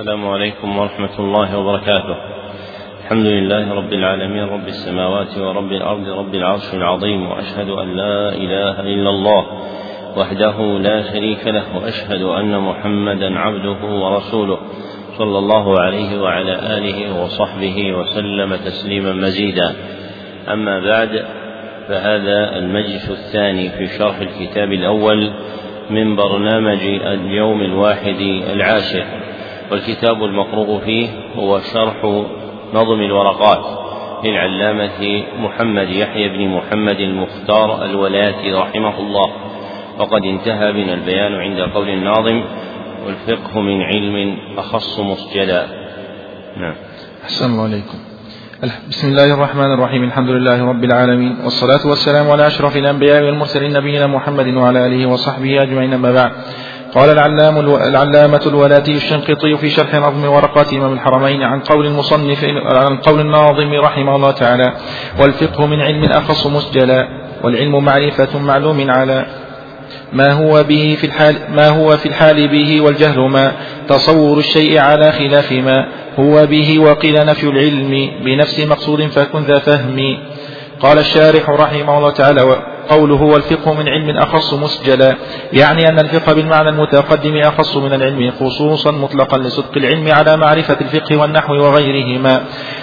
السلام عليكم ورحمة الله وبركاته. الحمد لله رب العالمين، رب السماوات ورب الأرض، رب العرش العظيم، وأشهد أن لا إله إلا الله وحده لا شريك له، وأشهد أن محمدا عبده ورسوله صلى الله عليه وعلى آله وصحبه وسلم تسليما مزيدا. أما بعد، فهذا المجلس الثاني في شرح الكتاب الأول من برنامج اليوم الواحد العاشر، والكتاب المقروء فيه هو شرح نظم الورقات للعلامة محمد يحيى بن محمد المختار الولادي رحمه الله. وقد انتهى بنا البيان عند قول الناظم: والفقه من علم أخص مسجلا. نعم. أحسن الله عليكم. بسم الله الرحمن الرحيم، الحمد لله رب العالمين، والصلاة والسلام على أشرف الأنبياء والمرسلين، نبينا محمد وعلى آله وصحبه أجمعين. أما بعد، قال العلامة الولاتي الشنقيطي في شرح نظم ورقات إمام الحرمين عن قول المصنف عن قول الناظم رحمه الله تعالى: والفقه من علم أخص مسجلا، والعلم معرفة معلوم على ما هو في الحال به، والجهل ما تصور الشيء على خلاف ما هو به، وقيل نفي العلم بنفس مقصود فكن ذا فهم. قال الشارح رحمه الله تعالى: قوله والفقه من علم أخص مسجلا، يعني أن الفقه بالمعنى المتقدم أخص من العلم خصوصا مطلقا لصدق العلم على معرفة الفقه والنحو وغيرهما،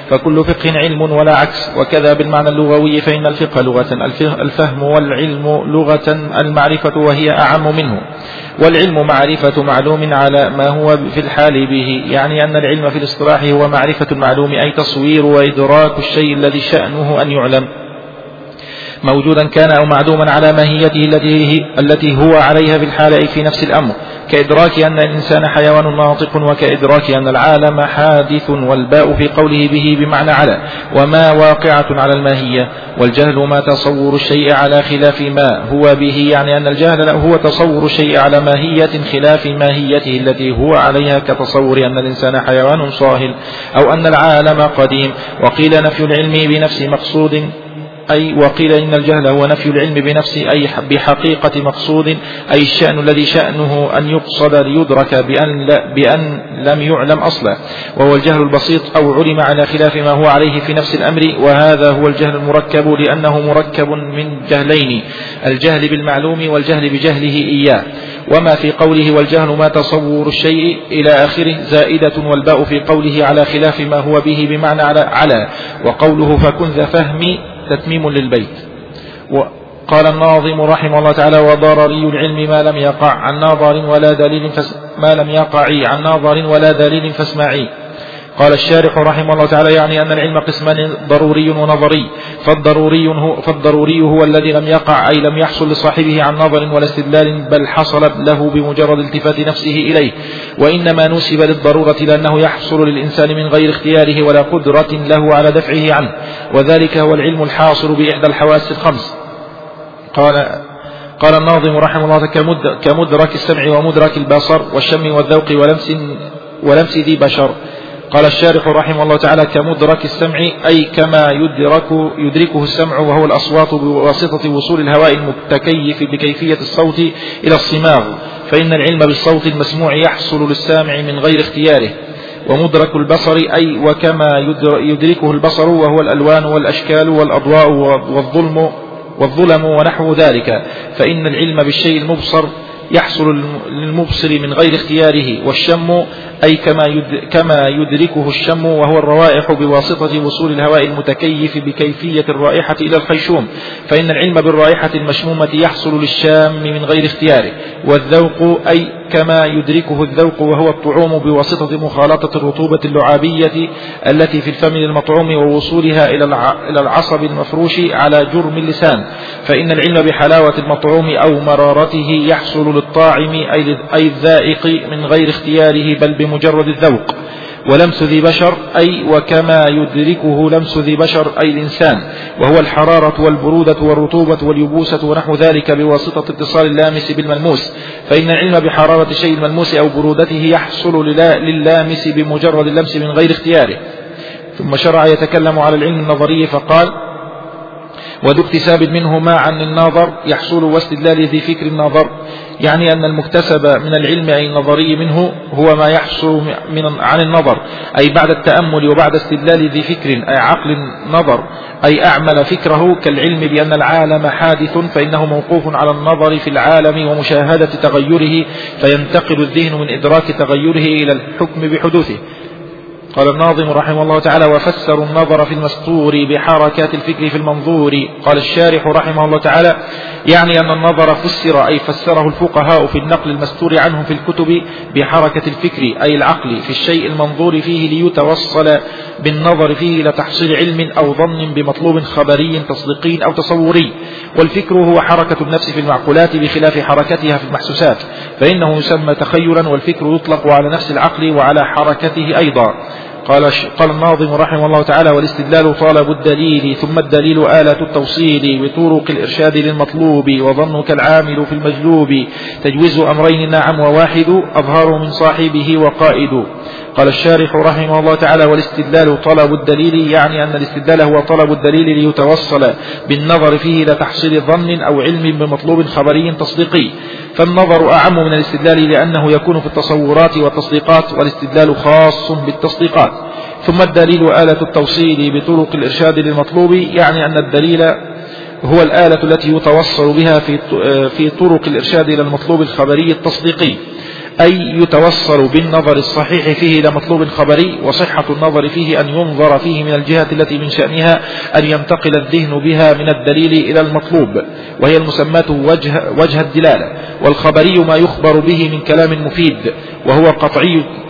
فكل فقه علم ولا عكس. وكذا بالمعنى اللغوي، فإن الفقه لغة الفهم، والعلم لغة المعرفة وهي أعم منه. والعلم معرفة معلوم على ما هو في الحال به، يعني أن العلم في الاصطلاح هو معرفة المعلوم، أي تصوير وإدراك الشيء الذي شأنه أن يعلم موجودا كان أو معدوما على ماهيته التي هو عليها في الحال، أي في نفس الأمر، كإدراك أن الإنسان حيوان ناطق، وكإدراك أن العالم حادث، والباء في قوله به بمعنى على، وما واقعة على الماهية. والجهل ما تصور الشيء على خلاف ما هو به، يعني أن الجهل هو تصور الشيء على ماهية خلاف ماهيته التي هو عليها، كتصور أن الإنسان حيوان صاهل أو أن العالم قديم. وقيل نفي العلم بنفس مقصود، أي وقيل إن الجهل هو نفي العلم بنفسه، أي بحقيقة مقصود، أي الشأن الذي شأنه أن يقصد ليدرك بأن لم يعلم أصلا، وهو الجهل البسيط، أو علم على خلاف ما هو عليه في نفس الأمر. وهذا هو الجهل المركب، لأنه مركب من جهلين: الجهل بالمعلوم والجهل بجهله إياه. وما في قوله والجهل ما تصور الشيء إلى آخره زائدة، والباء في قوله على خلاف ما هو به بمعنى على. وقوله فكن ذا فهمي تتميم للبيت. وقال الناظم رحمه الله تعالى: وضرري العلم ما لم يقع عن ناظر ولا دليل فاسمعي. قال الشارح رحمه الله تعالى: يعني أن العلم قسمان: ضروري ونظري. فالضروري هو الذي لم يقع، أي لم يحصل لصاحبه عن نظر ولا استدلال، بل حصل له بمجرد التفات نفسه إليه، وإنما نسب للضرورة لأنه يحصل للإنسان من غير اختياره ولا قدرة له على دفعه عنه، وذلك هو العلم الحاصل بإحدى الحواس الخمس. قال الناظم رحمه الله: كمدرك السمع ومدرك البصر والشم والذوق ولمس ذي بشر. قال الشارح رحمه الله تعالى: كمدرك السمع، أي كما يدركه السمع، وهو الأصوات بواسطة وصول الهواء المتكيف بكيفية الصوت إلى الصماغ، فإن العلم بالصوت المسموع يحصل للسامع من غير اختياره. ومدرك البصر، أي وكما يدركه البصر، وهو الألوان والأشكال والأضواء والظلم ونحو ذلك، فإن العلم بالشيء المبصر يحصل للمبصر من غير اختياره. والشم، أي كما يدركه الشم، وهو الروائح بواسطة وصول الهواء المتكيف بكيفية الرائحة إلى الخيشوم، فإن العلم بالرائحة المشمومة يحصل للشام من غير اختياره. والذوق، أي كما يدركه الذوق، وهو الطعوم بواسطة مخالطة الرطوبة اللعابية التي في الفم المطعوم ووصولها إلى العصب المفروش على جرم اللسان، فإن العلم بحلاوة المطعوم أو مرارته يحصل للطاعم أي الذائق من غير اختياره، بل بمجرد الذوق. ولمس ذي بشر، أي وكما يدركه لمس ذي بشر، أي الإنسان، وهو الحرارة والبرودة والرطوبة واليبوسة ونحو ذلك بواسطة اتصال اللامس بالملموس، فإن العلم بحرارة الشيء الملموس أو برودته يحصل لللامس بمجرد اللمس من غير اختياره. ثم شرع يتكلم على العلم النظري فقال: وذو اكتساب منهما عن الناظر يحصل واستدلال ذي فكر الناظر، يعني أن المكتسب من العلم أي النظري منه هو ما يحصل عن النظر، أي بعد التأمل وبعد استدلال ذي فكر أي عقل نظر، أي أعمل فكره، كالعلم بأن العالم حادث فإنه موقوف على النظر في العالم ومشاهدة تغيره، فينتقل الذهن من إدراك تغيره إلى الحكم بحدوثه. قال الناظم رحمه الله تعالى: وفسروا النظر في المسطور بحركات الفكر في المنظور. قال الشارح رحمه الله تعالى: يعني أن النظر فسر أي فسره الفقهاء في النقل المستور عنهم في الكتب بحركة الفكر أي العقل في الشيء المنظور فيه، ليتوصل بالنظر فيه إلى تحصيل علم أو ظن بمطلوب خبري تصديقي أو تصوري. والفكر هو حركة النفس في المعقولات بخلاف حركتها في المحسوسات، فإنه يسمى تخيلا، والفكر يطلق على نفس العقل وعلى حركته أيضا. قال الناظم رحمه الله تعالى: والاستدلال طالب الدليل، ثم الدليل آلة التوصيل وطرق الإرشاد للمطلوب، وظنك العامل في المجلوب تجوز أمرين نعم وواحد أظهر من صاحبه وقائد. قال الشارح رحمه الله تعالى: والاستدلال طلب الدليل، يعني أن الاستدلال هو طلب الدليل ليتوصل بالنظر فيه إلى تحصيل ظن أو علم بمطلوب خبري تصديقي. فالنظر أعم من الاستدلال لأنه يكون في التصورات والتصديقات، والاستدلال خاص بالتصديقات. ثم الدليل آلة التوصيل بطرق الإرشاد للمطلوب، يعني أن الدليل هو الآلة التي يتوصل بها في طرق الإرشاد إلى المطلوب الخبري التصديقي، أي يتوصل بالنظر الصحيح فيه إلى مطلوب خبري. وصحة النظر فيه أن ينظر فيه من الجهة التي من شأنها أن ينتقل الذهن بها من الدليل إلى المطلوب، وهي المسماة وجه الدلالة. والخبري ما يخبر به من كلام مفيد، وهو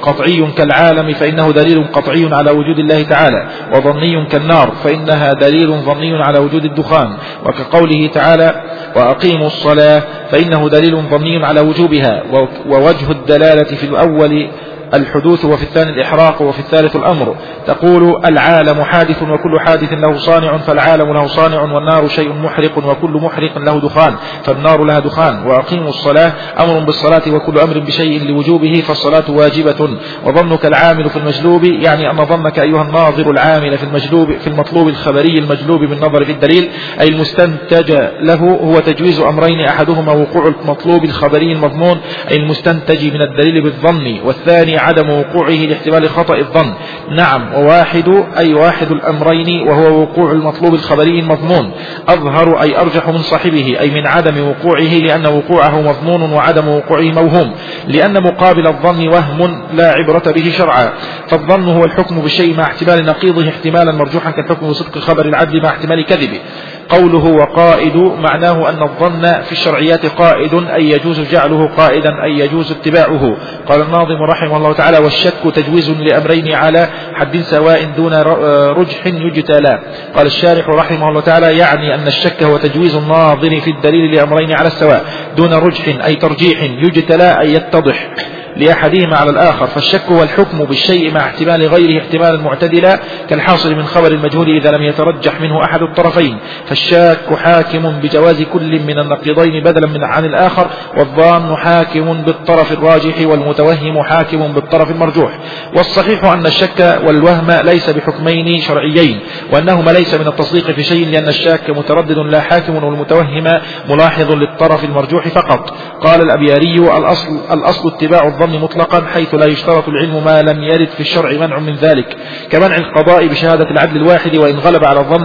قطعي كالعالم فإنه دليل قطعي على وجود الله تعالى، وظني كالنار فإنها دليل ظني على وجود الدخان، وكقوله تعالى: وأقيموا الصلاة، فإنه دليل ظني على وجوبها. ووجه الدلالة في الأول الحدوث، وفي الثاني الإحراق، وفي الثالث الأمر. تقول: العالم حادث وكل حادث له صانع، فالعالم له صانع، والنار شيء محرق وكل محرق له دخان، فالنار لها دخان. وأقيموا الصلاة أمر بالصلاة وكل أمر بشيء لوجوبه، فالصلاة واجبة. وظنك العامل في المجلوب، يعني أن ظنك أيها الناظر العامل في المجلوب في المطلوب الخبري المجلوب بالنظر في الدليل أي المستنتج له، هو تجويز أمرين، أحدهما وقوع المطلوب الخبري المضمون أي المستنتج من الدليل بالظن، والثاني عدم وقوعه لاحتمال خطأ الظن نعم وواحد، أي واحد الأمرين، وهو وقوع المطلوب الخبري المضمون. أظهر أي أرجح من صاحبه، أي من عدم وقوعه، لأن وقوعه مضمون وعدم وقوعه موهوم، لأن مقابل الظن وهم لا عبرة به شرعا. فالظن هو الحكم بالشيء مع احتمال نقيضه احتمالا مرجوحا، كالحكم بصدق خبر العدل مع احتمال كذبه. قوله وقائد معناه أن الظن في الشرعيات قائد، أي يجوز جعله قائدا، أي يجوز اتباعه. قال الناظم رحمه الله تعالى: والشك تجويز لأمرين على حد سواء دون رجح يجتلى. قال الشارح رحمه الله تعالى: يعني أن الشك هو تجويز الناظر في الدليل لأمرين على السواء دون رجح أي ترجيح، يجتلى أي يتضح لأحدهما على الآخر. فالشك هو الحكم بالشيء مع احتمال غيره احتمالا معتدلا، كالحاصل من خبر المجهول إذا لم يترجح منه أحد الطرفين. فالشاك حاكم بجواز كل من النقيضين بدلا من عن الآخر، والظان حاكم بالطرف الراجح، والمتوهم حاكم بالطرف المرجوح. والصحيح أن الشك والوهم ليس بحكمين شرعيين، وأنهما ليس من التصديق في شيء، لأن الشاك متردد لا حاكم، والمتوهم ملاحظ للطرف المرجوح فقط. قال الأبياري: الأصل اتباع الظن مطلقا، حيث لا يشترط العلم ما لم يرد في الشرع منع من ذلك، كمنع القضاء بشهادة العدل الواحد، وإن غلب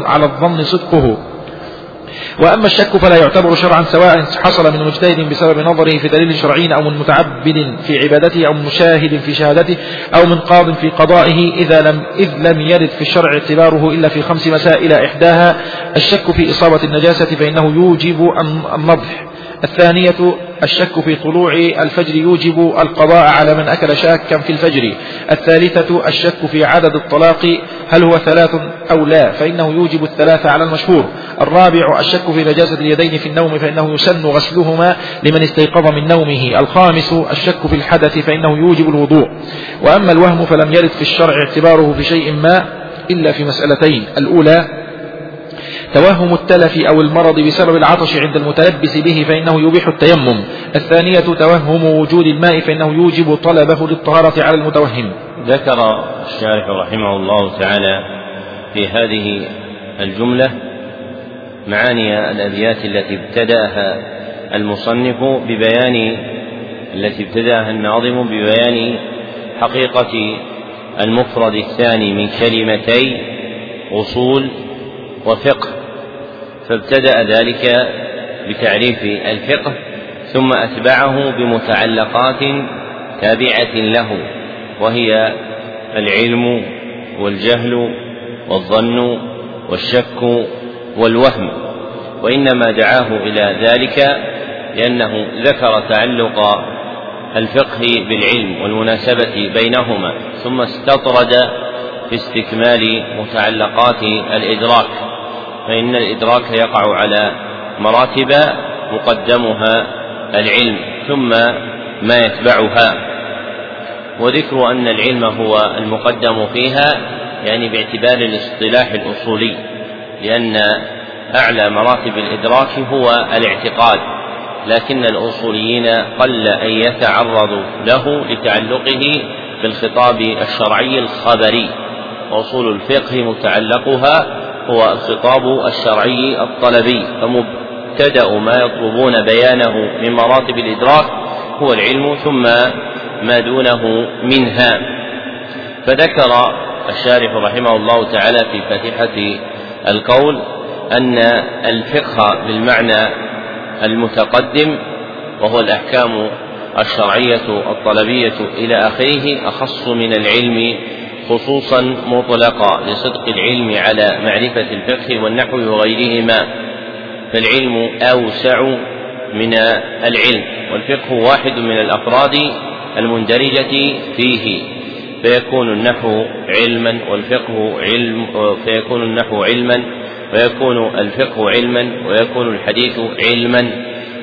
على الظن صدقه. وأما الشك فلا يعتبر شرعا، سواء حصل من مجتهد بسبب نظره في دليل شرعي، أو من متعبد في عبادته، أو من مشاهد في شهادته، أو من قاض في قضائه، إذ لم يرد في الشرع اعتباره إلا في 5 مسائل. إحداها الشك في إصابة النجاسة، فإنه يوجب النضح. الثانية الشك في طلوع الفجر، يوجب القضاء على من أكل شاكا في الفجر. الثالثة الشك في عدد الطلاق، هل هو 3 أو لا، فإنه يوجب 3 على المشهور. الرابع الشك في نجاسة اليدين في النوم، فإنه يسن غسلهما لمن استيقظ من نومه. الخامس الشك في الحدث، فإنه يوجب الوضوء. وأما الوهم فلم يرد في الشرع اعتباره في شيء ما إلا في مسألتين: الأولى توهم التلف أو المرض بسبب العطش عند المتلبس به، فإنه يبيح التيمم. الثانية توهم وجود الماء، فإنه يوجب طلبه للطهارة على المتوهم. ذكر الشارح رحمه الله تعالى في هذه الجملة معاني الأبيات التي ابتدأها المصنف ببيان الناظم ببيان حقيقة المفرد الثاني من كلمتي أصول وفقه، فابتدأ ذلك بتعريف الفقه ثم أتبعه بمتعلقات تابعة له، وهي العلم والجهل والظن والشك والوهم، وإنما دعاه إلى ذلك لأنه ذكر تعلق الفقه بالعلم والمناسبة بينهما، ثم استطرد في استكمال متعلقات الإدراك، فإن الإدراك يقع على مراتب مقدمها العلم ثم ما يتبعها، وذكر أن العلم هو المقدم فيها يعني باعتبار الاصطلاح الأصولي، لأن أعلى مراتب الإدراك هو الاعتقاد، لكن الأصوليين قل أن يتعرضوا له لتعلقه بالخطاب الشرعي الخبري، وأصول الفقه متعلقها هو الخطاب الشرعي الطلبي، فمبتدأ ما يطلبون بيانه من مراتب الإدراك هو العلم ثم ما دونه منها. فذكر الشارح رحمه الله تعالى في فاتحة القول أن الفقه بالمعنى المتقدم وهو الأحكام الشرعية الطلبية إلى آخره أخص من العلم خصوصا مطلقا لصدق العلم على معرفة الفقه والنحو وغيرهما، فالعلم أوسع من العلم، والفقه واحد من الأفراد المندرجة فيه، فيكون النحو علما والفقه علم، فيكون النحو علما ويكون الفقه علما ويكون الحديث علما،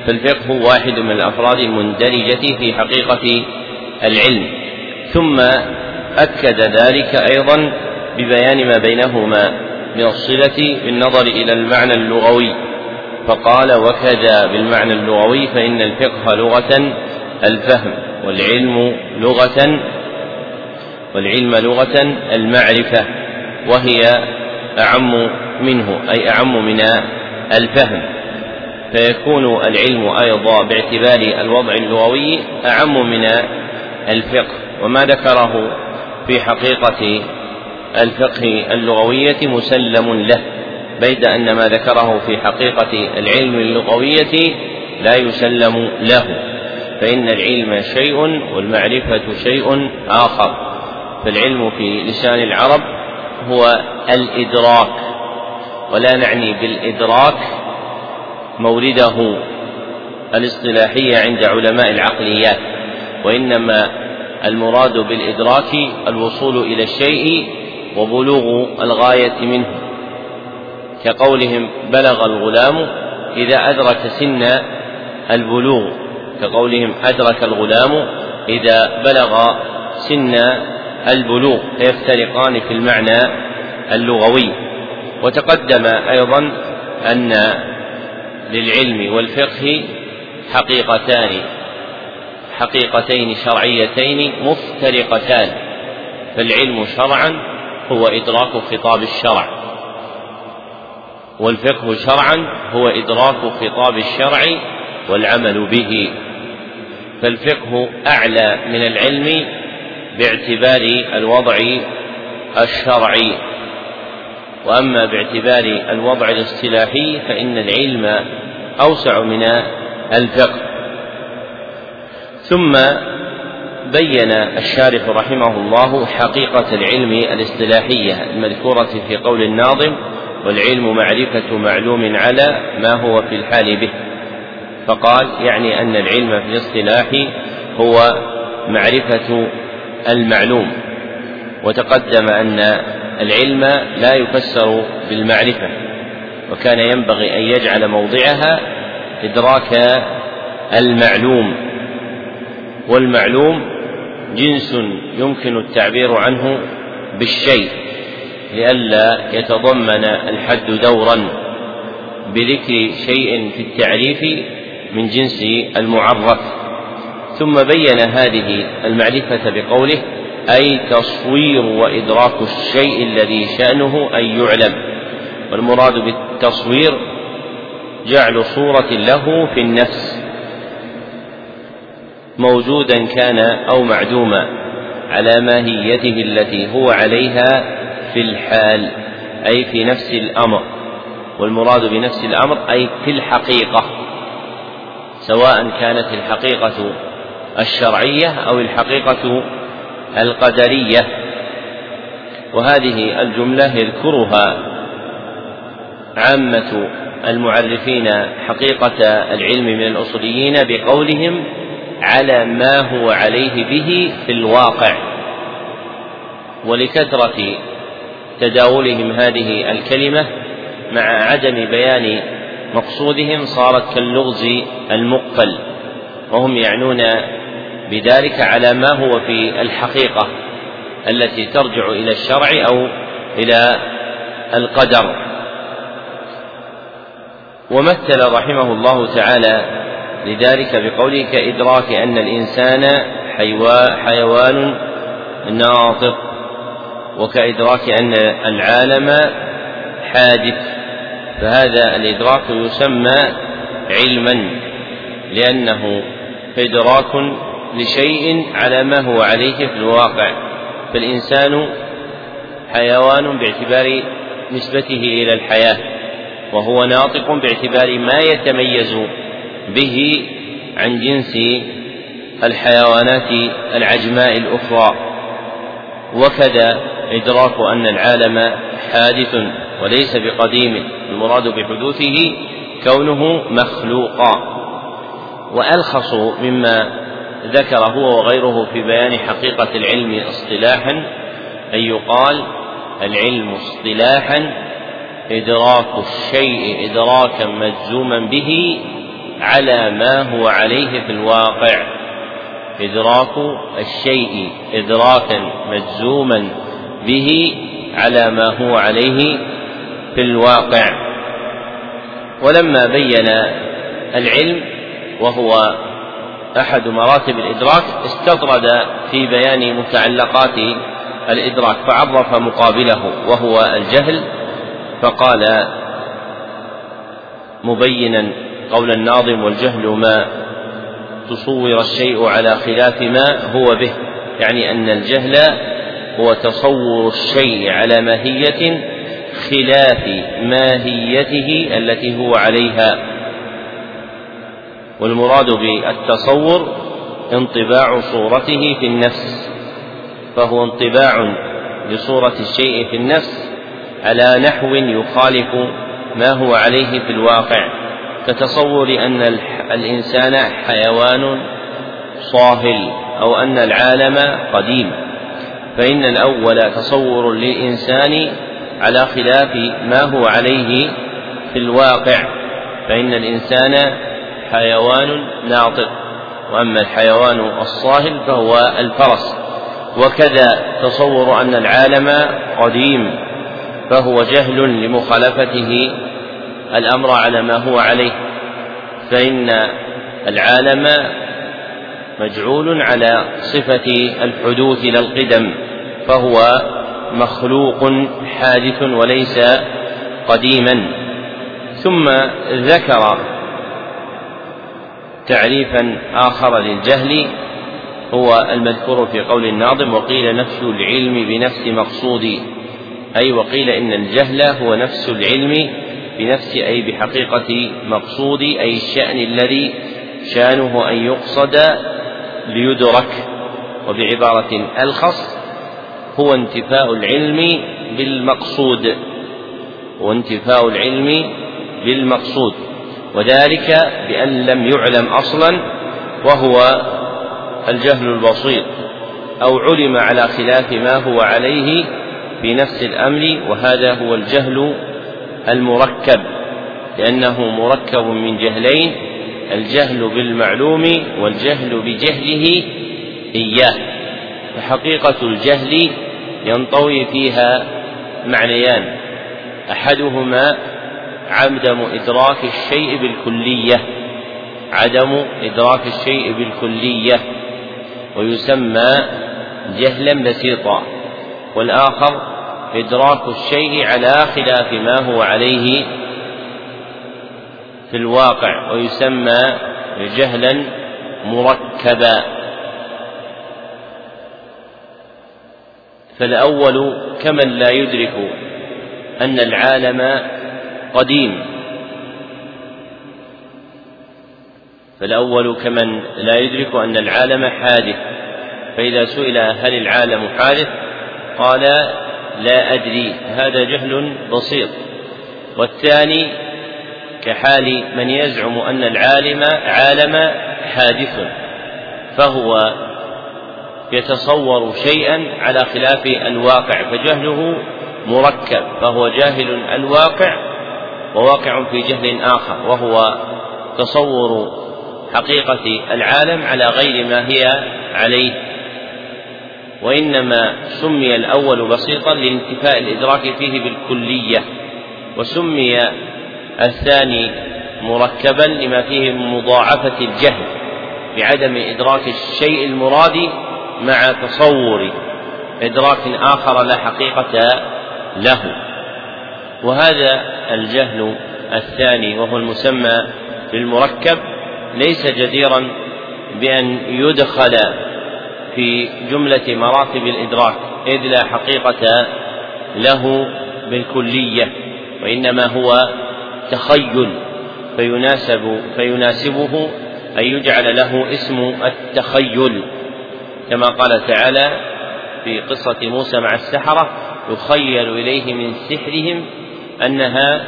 فالفقه واحد من الأفراد المندرجة في حقيقة العلم. ثم أكد ذلك أيضا ببيان ما بينهما من الصلة بالنظر إلى المعنى اللغوي، فقال وكذا بالمعنى اللغوي، فإن الفقه لغة الفهم والعلم لغة المعرفة، وهي أعم منه أي أعم من الفهم، فيكون العلم أيضا باعتبار الوضع اللغوي أعم من الفقه. وما ذكره في حقيقة الفقه اللغوية مسلم له، بيد أن ما ذكره في حقيقة العلم اللغوية لا يسلم له، فإن العلم شيء والمعرفة شيء آخر، فالعلم في لسان العرب هو الإدراك، ولا نعني بالإدراك مورده الاصطلاحية عند علماء العقليات، وإنما المراد بالإدراك الوصول إلى الشيء وبلوغ الغاية منه، كقولهم بلغ الغلام إذا أدرك سن البلوغ، فيفترقان في المعنى اللغوي. وتقدم أيضا أن للعلم والفقه حقيقتين شرعيتين مفترقتان، فالعلم شرعا هو إدراك خطاب الشرع، والفقه شرعا هو إدراك خطاب الشرع والعمل به، فالفقه أعلى من العلم باعتبار الوضع الشرعي، وأما باعتبار الوضع الاصطلاحي فإن العلم أوسع من الفقه. ثم بين الشارح رحمه الله حقيقة العلم الاصطلاحية المذكورة في قول الناظم والعلم معرفة معلوم على ما هو في الحال به، فقال يعني أن العلم في الاصطلاح هو معرفة المعلوم، وتقدم أن العلم لا يفسر بالمعرفة، وكان ينبغي أن يجعل موضعها إدراك المعلوم، والمعلوم جنس يمكن التعبير عنه بالشيء لئلا يتضمن الحد دورا بذكر شيء في التعريف من جنس المعرف. ثم بين هذه المعرفة بقوله أي تصوير وإدراك الشيء الذي شأنه أن يعلم، والمراد بالتصوير جعل صورة له في النفس موجودا كان أو معدوما على ماهيته التي هو عليها في الحال، أي في نفس الأمر، والمراد بنفس الأمر أي في الحقيقة، سواء كانت الحقيقة الشرعية أو الحقيقة القدرية. وهذه الجملة يذكرها عامة المعرفين حقيقة العلم من الأصوليين بقولهم على ما هو عليه به في الواقع، ولكثرة تداولهم هذه الكلمة مع عدم بيان مقصودهم صارت كاللغز المقل، وهم يعنون بذلك على ما هو في الحقيقة التي ترجع إلى الشرع أو إلى القدر. ومثل رحمه الله تعالى لذلك بقوله كإدراك أن الإنسان حيوان ناطق، وكإدراك أن العالم حادث، فهذا الإدراك يسمى علما لأنه إدراك لشيء على ما هو عليه في الواقع، فالإنسان حيوان باعتبار نسبته إلى الحياة، وهو ناطق باعتبار ما يتميز به عن جنس الحيوانات العجماء الأخرى. وكذا إدراك أن العالم حادث وليس بقديم، المراد بحدوثه كونه مخلوقا. وألخص مما ذكر هو وغيره في بيان حقيقة العلم اصطلاحا أن يقال العلم اصطلاحا إدراك الشيء إدراكا مجزوما به على ما هو عليه في الواقع، إدراك الشيء إدراكا مجزوما به على ما هو عليه في الواقع. ولما بين العلم وهو أحد مراتب الإدراك استطرد في بيان متعلقات الإدراك فعرف مقابله وهو الجهل، فقال مبينا قول الناظم والجهل ما تصور الشيء على خلاف ما هو به، يعني أن الجهل هو تصور الشيء على ماهية خلاف ماهيته التي هو عليها، والمراد بالتصور انطباع صورته في النفس، فهو انطباع لصورة الشيء في النفس على نحو يخالف ما هو عليه في الواقع، كتصور أن الإنسان حيوان صاهل أو أن العالم قديم، فإن الأول تصور للإنسان على خلاف ما هو عليه في الواقع، فإن الإنسان حيوان ناطق، وأما الحيوان الصاهل فهو الفرس. وكذا تصور أن العالم قديم فهو جهل لمخالفته الأمر على ما هو عليه، فإن العالم مجعول على صفة الحدوث للقدم فهو مخلوق حادث وليس قديما. ثم ذكر تعريفا آخر للجهل هو المذكور في قول الناظم وقيل نفس العلم بنفس مقصودي، أي وقيل إن الجهل هو نفس العلم بنفسي أي بحقيقة مقصودي، أي الشأن الذي شأنه أن يقصد ليدرك. وبعبارة ألخص هو انتفاء العلم بالمقصود، وانتفاء العلم بالمقصود، وذلك بأن لم يعلم أصلا وهو الجهل البسيط، أو علم على خلاف ما هو عليه في نفس الأمر، وهذا هو الجهل المركب، لأنه مركب من جهلين، الجهل بالمعلوم والجهل بجهله إياه. فحقيقة الجهل ينطوي فيها معنيان، أحدهما عدم إدراك الشيء بالكلية، عدم إدراك الشيء بالكلية ويسمى جهلا بسيطا، والآخر إدراك الشيء على خلاف ما هو عليه في الواقع، ويسمى جهلا مركبا. فالأول كمن لا يدرك أن العالم قديم، حادث، فإذا سئل هل العالم حادث قال لا أدري، هذا جهل بسيط. والثاني كحال من يزعم أن العالم عالم حادث، فهو يتصور شيئا على خلاف الواقع، فجهله مركب، فهو جاهل الواقع وواقع في جهل آخر، وهو تصور حقيقة العالم على غير ما هي عليه. وإنما سمي الأول بسيطا لانتفاء الإدراك فيه بالكلية، وسمي الثاني مركبا لما فيه من مضاعفة الجهل بعدم إدراك الشيء المراد مع تصور إدراك آخر لا حقيقة له، وهذا الجهل الثاني وهو المسمى بالمركب ليس جديرا بأن يدخل في جملة مراتب الإدراك، إذ لا حقيقة له بالكلية، وإنما هو تخيل، فيناسبه أن يجعل له اسم التخيل، كما قال تعالى في قصة موسى مع السحرة: يخيل إليه من سحرهم أنها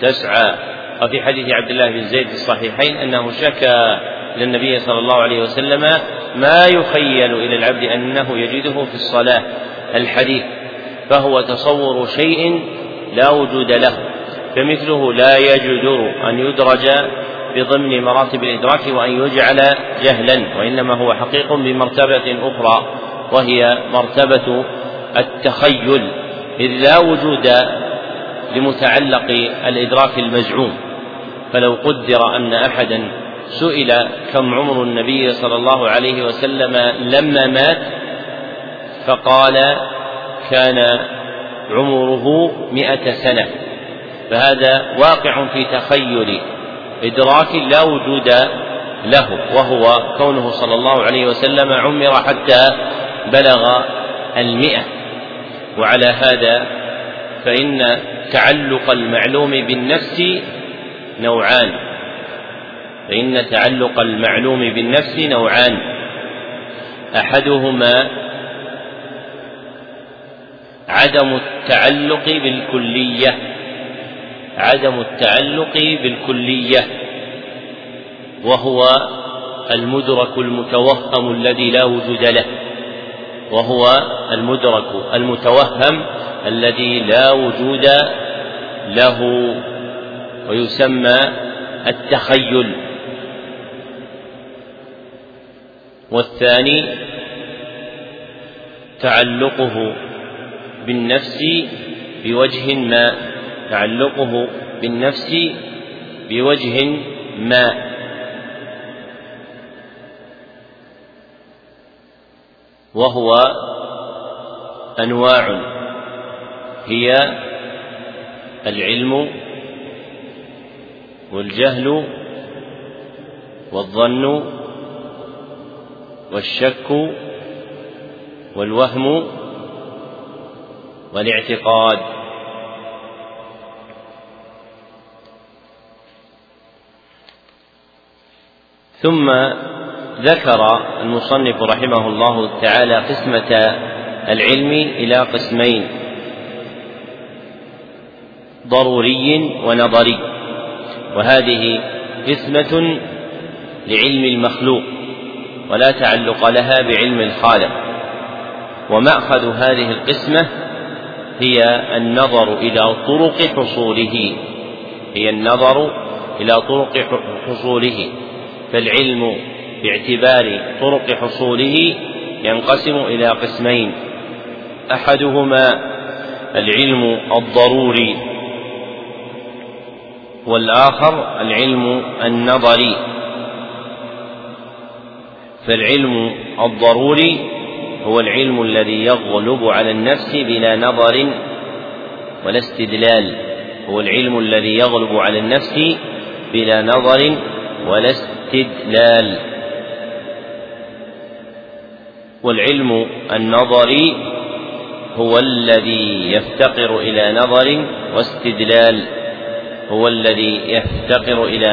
تسعى. وفي حديث عبد الله بن زيد في الصحيحين أنه شكى للنبي صلى الله عليه وسلم ما يخيل إلى العبد أنه يجده في الصلاة الحديث، فهو تصور شيء لا وجود له، فمثله لا يجدر أن يدرج بضمن مراتب الإدراك وأن يجعل جهلا، وإنما هو حقيق بمرتبة أخرى وهي مرتبة التخيل، إذ لا وجود لمتعلق الإدراك المزعوم. فلو قدر أن أحدا سئل كم عمر النبي صلى الله عليه وسلم لما مات، فقال كان عمره 100 سنة، فهذا واقع في تخيل إدراك لا وجود له، وهو كونه صلى الله عليه وسلم عمر حتى بلغ 100. وعلى هذا فإن تعلق المعلوم بالنفس نوعان، أحدهما عدم التعلق بالكلية، وهو المدرك المتوهم الذي لا وجود له، ويسمى التخيل. والثاني تعلقه بالنفس بوجه ما، وهو أنواع هي العلم والجهل والظن والشك والوهم والاعتقاد. ثم ذكر المصنف رحمه الله تعالى قسمة العلم إلى قسمين: ضروري ونظري. وهذه قسمة لعلم المخلوق ولا تعلق لها بعلم الخالق، ومأخذ هذه القسمة هي النظر إلى طرق حصوله، فالعلم باعتبار طرق حصوله ينقسم إلى قسمين: أحدهما العلم الضروري، والآخر العلم النظري. فالعلم الضروري هو العلم الذي يغلب على النفس بلا نظر ولا استدلال، بلا نظر ولا استدلال. والعلم النظري هو الذي يفتقر إلى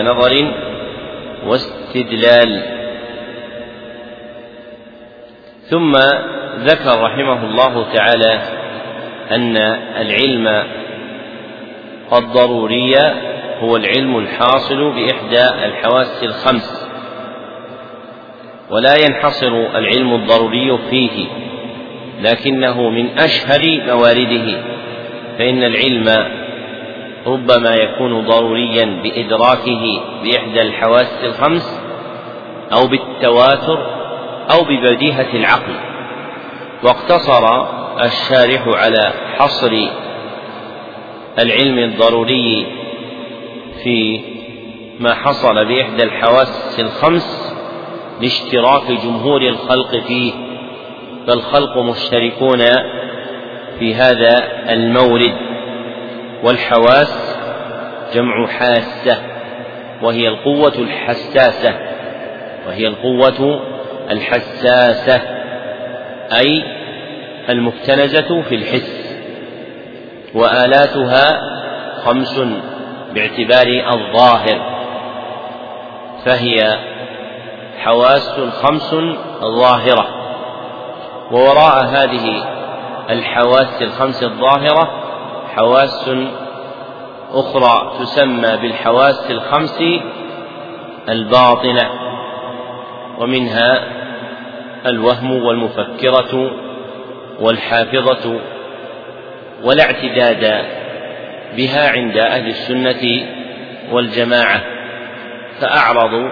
نظر واستدلال، ثم ذكر رحمه الله تعالى أن العلم الضرورية هو العلم الحاصل بإحدى الحواس الخمس، ولا ينحصر العلم الضروري فيه، لكنه من أشهر موارده، فإن العلم ربما يكون ضروريا بإدراكه بإحدى الحواس الخمس أو بالتواتر أو ببديهة العقل. واقتصر الشارح على حصر العلم الضروري في ما حصل بإحدى الحواس الخمس لاشتراك جمهور الخلق فيه، فالخلق مشتركون في هذا المورد. والحواس جمع حاسة، وهي القوة الحساسة، أي المكتنزة في الحس، وآلاتها خمس باعتبار الظاهر، فهي حواس خمس ظاهرة، ووراء هذه الحواس الخمس الظاهرة حواس أخرى تسمى بالحواس الخمس الباطنة، ومنها الوهم والمفكرة والحافظة، ولا اعتداد بها عند أهل السنة والجماعة، فأعرضوا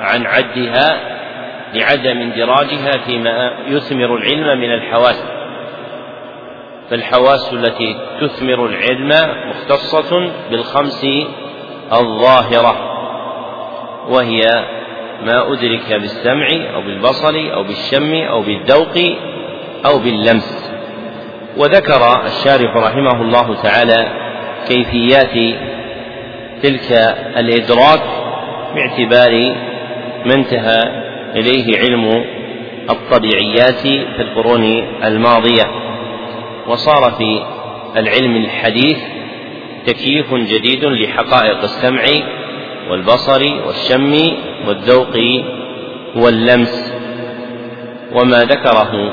عن عدها لعدم اندراجها فيما يثمر العلم من الحواس، فالحواس التي تثمر العلم مختصة بالخمس الظاهرة، وهي ما أدرك بالسمع أو بالبصر أو بالشم أو بالذوق أو باللمس. وذكر الشارح رحمه الله تعالى كيفيات تلك الإدراك باعتبار ما انتهى إليه علم الطبيعيات في القرون الماضية. وصار في العلم الحديث تكييف جديد لحقائق السمع والبصر والشم والذوق واللمس. وما ذكره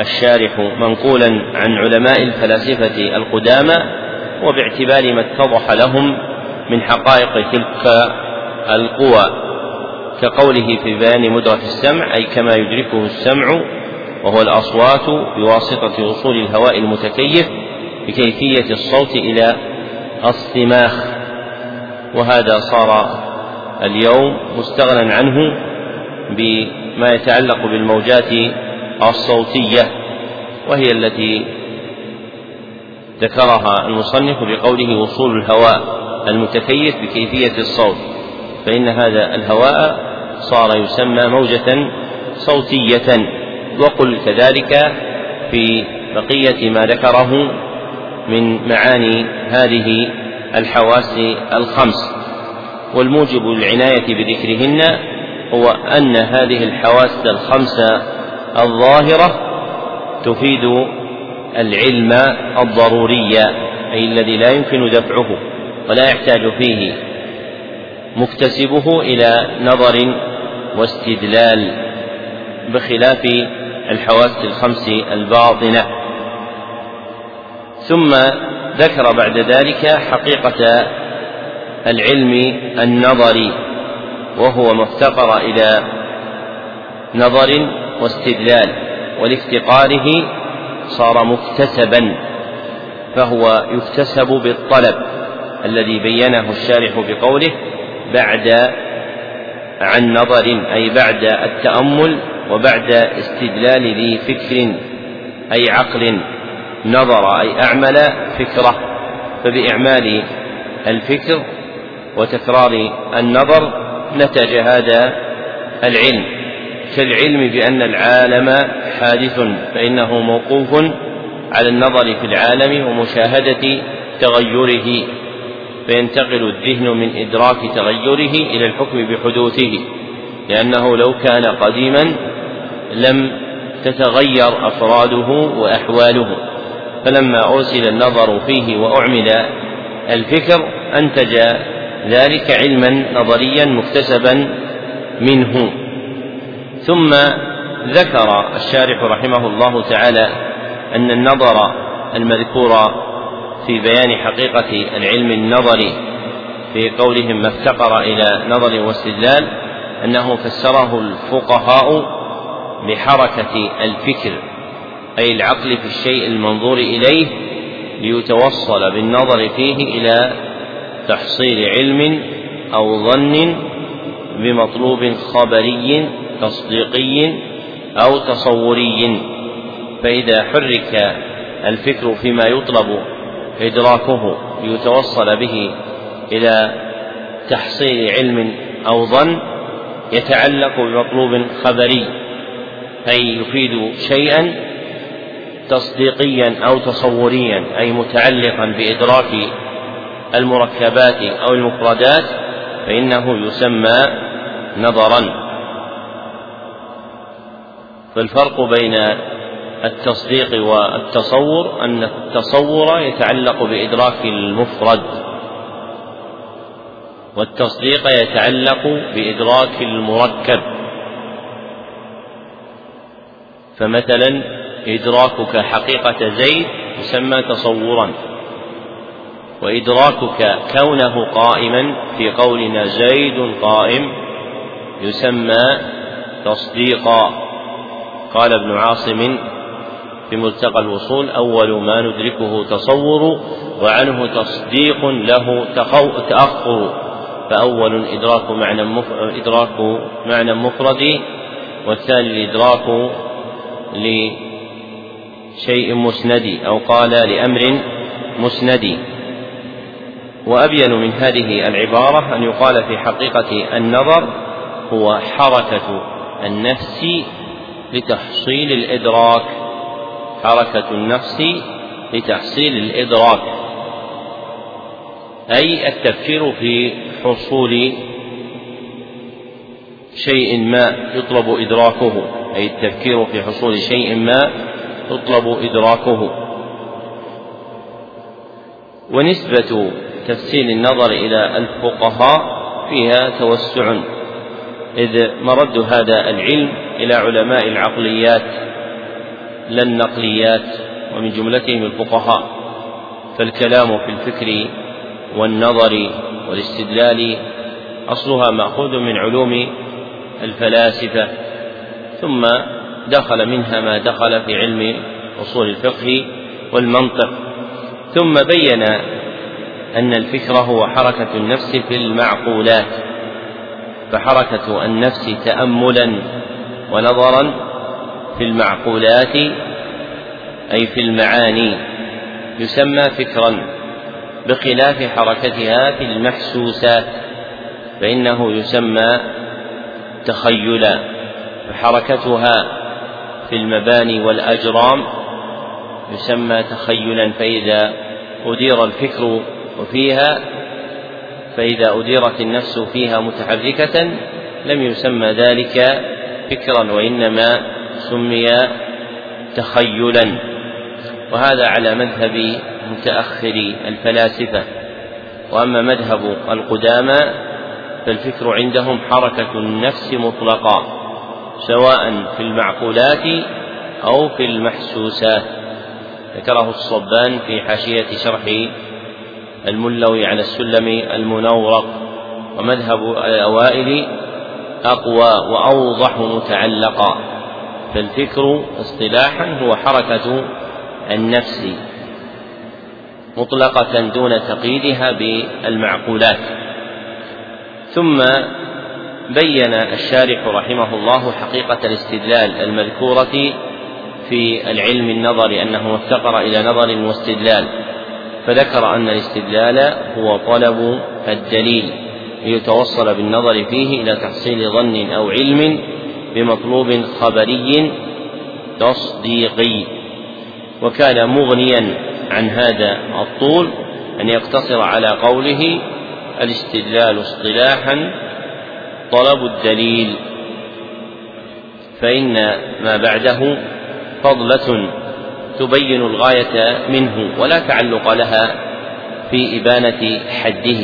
الشارح منقولا عن علماء الفلاسفة القدامى، وباعتبار ما اتضح لهم من حقائق تلك القوى، كقوله في بيان مدرك السمع، أي كما يدركه السمع وهو الأصوات بواسطة وصول الهواء المتكيف بكيفية الصوت إلى الصماخ. وهذا صار اليوم مستغنى عنه بما يتعلق بالموجات الصوتية، وهي التي ذكرها المصنف بقوله وصول الهواء المتكيف بكيفية الصوت، فإن هذا الهواء صار يسمى موجة صوتية. وقل كذلك في بقية ما ذكره من معاني هذه الحواس الخمس. والموجب للعناية بذكرهن هو أن هذه الحواس الخمس الظاهرة تفيد العلم الضروري، أي الذي لا يمكن دفعه ولا يحتاج فيه مكتسبه إلى نظر واستدلال، بخلاف الحواس الخمس الباطنة. ثم ذكر بعد ذلك حقيقة العلم النظري، وهو ما افتقر إلى نظر واستدلال، ولافتقاره صار مكتسبا، فهو يكتسب بالطلب الذي بينه الشارح بقوله بعد عن نظر، أي بعد التأمل وبعد استدلال ذي فكر، أي عقل، نظر أي أعمل فكرة، فبإعمال الفكر وتكرار النظر نتج هذا العلم، كالعلم بأن العالم حادث، فإنه موقوف على النظر في العالم ومشاهدة تغيره، فينتقل الذهن من إدراك تغيره إلى الحكم بحدوثه، لأنه لو كان قديما لم تتغير أفراده وأحواله، فلما أرسل النظر فيه وأعمل الفكر أنتج ذلك علما نظريا مكتسبا منه. ثم ذكر الشارح رحمه الله تعالى أن النظر المذكور في بيان حقيقة العلم النظري في قولهم ما افتقر إلى نظر واستدلال أنه فسره الفقهاء بحركة الفكر، أي العقل في الشيء المنظور إليه ليتوصل بالنظر فيه إلى تحصيل علم أو ظن بمطلوب خبري تصديقي أو تصوري. فإذا حرك الفكر فيما يطلب إدراكه ليتوصل به إلى تحصيل علم أو ظن يتعلق بمطلوب خبري، أي يفيد شيئا تصديقيا أو تصوريا، أي متعلقا بإدراك المركبات أو المفردات، فإنه يسمى نظرا. فالفرق بين التصديق والتصور أن التصور يتعلق بإدراك المفرد، والتصديق يتعلق بإدراك المركب. فمثلا إدراكك حقيقة زيد يسمى تصورا، وإدراكك كونه قائما في قولنا زيد قائم يسمى تصديقا. قال ابن عاصم في ملتقى الوصول: أول ما ندركه تصور، وعنه تصديق له تأخر، فأول إدراك معنى مفرد، والثاني الإدراك لشيء مسندي، أو قال لأمر مسندي. وأبين من هذه العبارة أن يقال في حقيقة النظر هو حركة النفس لتحصيل الإدراك، حركة النفس لتحصيل الإدراك، أي التفكير في حصول شيء ما يطلب إدراكه، أي التفكير في حصول شيء ما يطلب إدراكه. ونسبة تفسير النظر إلى الفقهاء فيها توسع، إذ مرد هذا العلم إلى علماء العقليات لا النقليات، ومن جملتهم الفقهاء. فالكلام في الفكر والنظر والاستدلال أصلها مأخوذ من علوم الفلاسفة، ثم دخل منها ما دخل في علم أصول الفقه والمنطق. ثم بين أن الفكر هو حركة النفس في المعقولات، فحركة النفس تأملا ونظرا في المعقولات أي في المعاني يسمى فكرا، بخلاف حركتها في المحسوسات فإنه يسمى تخيلا، فحركتها في المباني والأجرام يسمى تخيلا. فإذا أديرت النفس فيها متحركة لم يسمى ذلك فكرا، وإنما سمي تخيلا. وهذا على مذهب متأخري الفلاسفة. وأما مذهب القدامى فالفكر عندهم حركة النفس مطلقة، سواء في المعقولات أو في المحسوسات. ذكره الصبان في حاشية شرح الملوي على السلم المنورق. ومذهب الأوائل أقوى وأوضح متعلقا، فالفكر اصطلاحا هو حركة النفس مطلقة دون تقييدها بالمعقولات. ثم بين الشارح رحمه الله حقيقة الاستدلال المذكورة في العلم النظري أنه افتقر إلى نظر واستدلال، فذكر أن الاستدلال هو طلب الدليل ليتوصل بالنظر فيه إلى تحصيل ظن أو علم بمطلوب خبري تصديقي. وكان مغنيا عن هذا الطول أن يقتصر على قوله الاستدلال اصطلاحا طلب الدليل، فإن ما بعده فضلة تبين الغاية منه ولا تعلق لها في إبانة حده.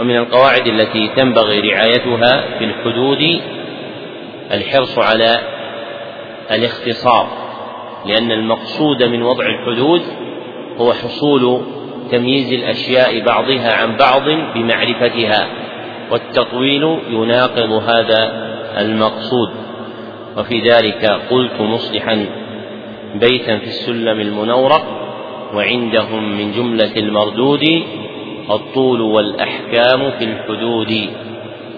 ومن القواعد التي تنبغي رعايتها في الحدود الحرص على الاختصار، لأن المقصود من وضع الحدود هو حصول تمييز الأشياء بعضها عن بعض بمعرفتها، والتطويل يناقض هذا المقصود. وفي ذلك قلت مصلحا بيتا في السلم المنورق، وعندهم من جملة المردود الطول والأحكام في الحدود،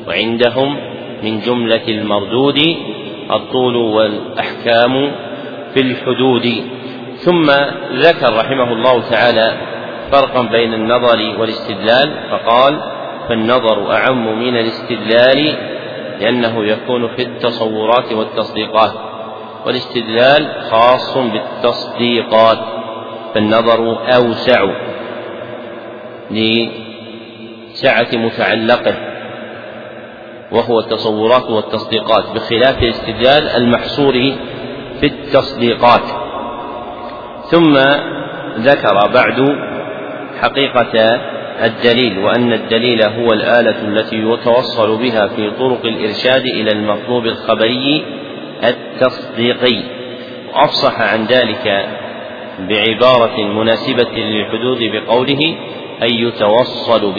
وعندهم من جملة المردود الطول والأحكام في الحدود. ثم ذكر رحمه الله تعالى فرقا بين النظر والاستدلال، فقال: فالنظر أعم من الاستدلال لأنه يكون في التصورات والتصديقات، والاستدلال خاص بالتصديقات، فالنظر أوسع لسعة متعلقه وهو التصورات والتصديقات، بخلاف الاستدلال المحصور في التصديقات. ثم ذكر بعد حقيقة الدليل، وأن الدليل هو الآلة التي يتوصل بها في طرق الإرشاد إلى المطلوب الخبري التصديقي، وأفصح عن ذلك بعبارة مناسبة للحدود بقوله: أن يتوصل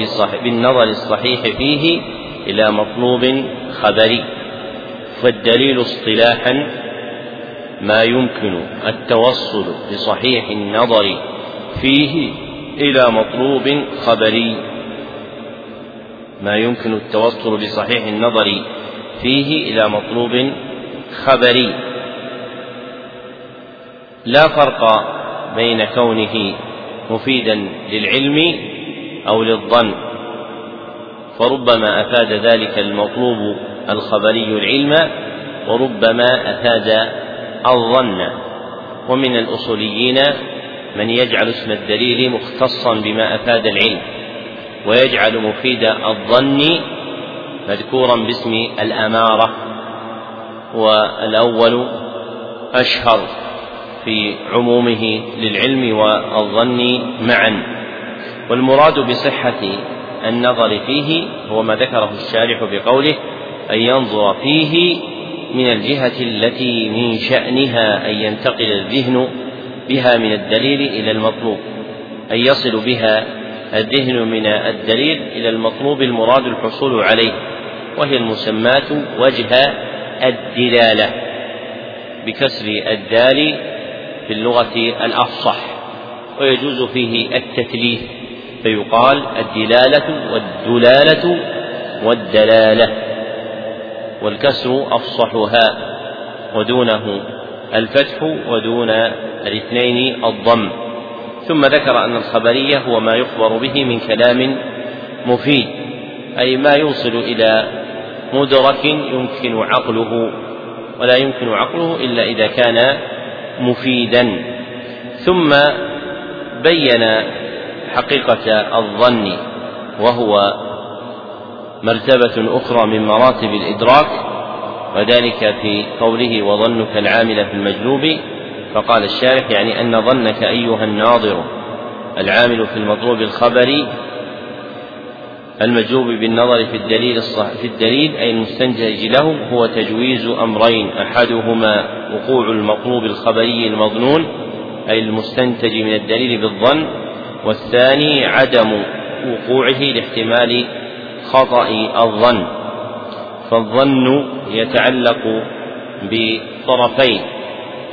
بالنظر الصحيح فيه إلى مطلوب خبري. فالدليل اصطلاحا ما يمكن التوصل بصحيح النظر فيه إلى مطلوب خبري، ما يمكن التوصل بصحيح النظر فيه إلى مطلوب خبري، لا فرق بين كونه مفيدا للعلم أو للظن، فربما أفاد ذلك المطلوب الخبري العلم وربما أفاد الظن. ومن الأصوليين من يجعل اسم الدليل مختصا بما أفاد العلم، ويجعل مفيد الظن مذكورا باسم الأمارة، والأول أشهر في عمومه للعلم والظن معا. والمراد بصحة النظر فيه هو ما ذكره الشارح بقوله: أن ينظر فيه من الجهة التي من شأنها أن ينتقل الذهن بها من الدليل إلى المطلوب، أن يصل بها الذهن من الدليل إلى المطلوب المراد الحصول عليه، وهي المسمات وجه الدلالة بكسر الدال في اللغة الأفصح. ويجوز فيه التثليث فيقال الدلالة والدلالة والدلالة، والكسر أفصحها، ودونه الفتح، ودون الاثنين الضم. ثم ذكر أن الخبرية هو ما يخبر به من كلام مفيد، أي ما يوصل إلى مدرك يمكن عقله، ولا يمكن عقله إلا إذا كان مفيدا. ثم بين حقيقة الظن، وهو مرتبة أخرى من مراتب الإدراك، وذلك في قوله: وظنك العامل في المجلوب. فقال الشارح: يعني أن ظنك أيها الناظر العامل في المطلوب الخبري المجلوب بالنظر في الدليل أي المستنتج له، هو تجويز أمرين: أحدهما وقوع المطلوب الخبري المظنون أي المستنتج من الدليل بالظن، والثاني عدم وقوعه لاحتمال خطأ الظن. فالظن يتعلق بطرفين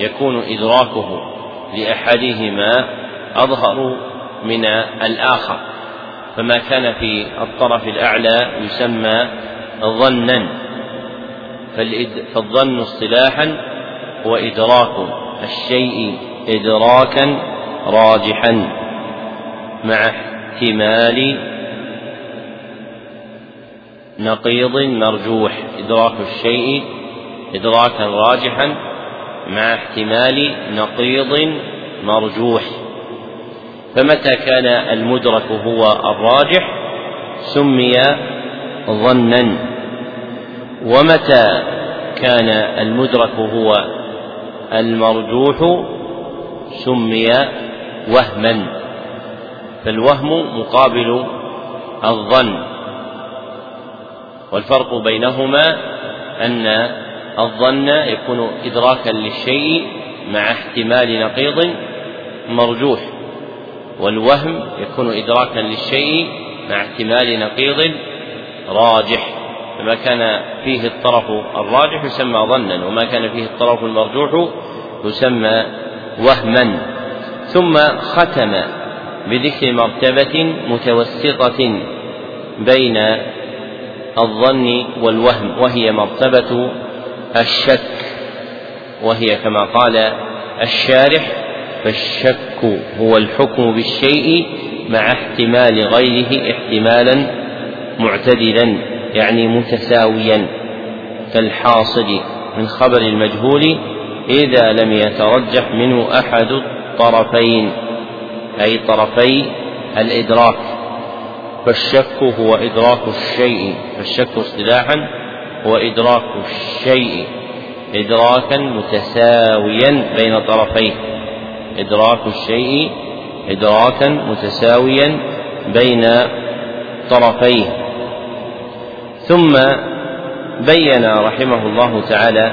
يكون إدراكه لأحدهما أظهر من الآخر، فما كان في الطرف الأعلى يسمى ظنا. فالظن اصطلاحا هو إدراك الشيء إدراكا راجحا مع احتمال نقيض مرجوح، إدراك الشيء إدراكا راجحا مع احتمال نقيض مرجوح. فمتى كان المدرك هو الراجح سمي ظنا، ومتى كان المدرك هو المرجوح سمي وهما، فالوهم مقابل الظن، والفرق بينهما أن الظن يكون إدراكا للشيء مع احتمال نقيض مرجوح، والوهم يكون إدراكا للشيء مع احتمال نقيض راجح، فما كان فيه الطرف الراجح يسمى ظنا، وما كان فيه الطرف المرجوح يسمى وهما. ثم ختم بذكر مرتبة متوسطة بين الظن والوهم، وهي مرتبة الشك، وهي كما قال الشارح: فالشك هو الحكم بالشيء مع احتمال غيره احتمالا معتدلا، يعني متساويا كالحاصل من خبر المجهول إذا لم يترجح منه أحد الطرفين، أي طرفي الإدراك. فالشك هو إدراك الشيء، فالشك اصطلاحا هو إدراك الشيء إدراكا متساويا بين طرفيه، إدراك الشيء إدراكا متساويا بين طرفيه. ثم بين رحمه الله تعالى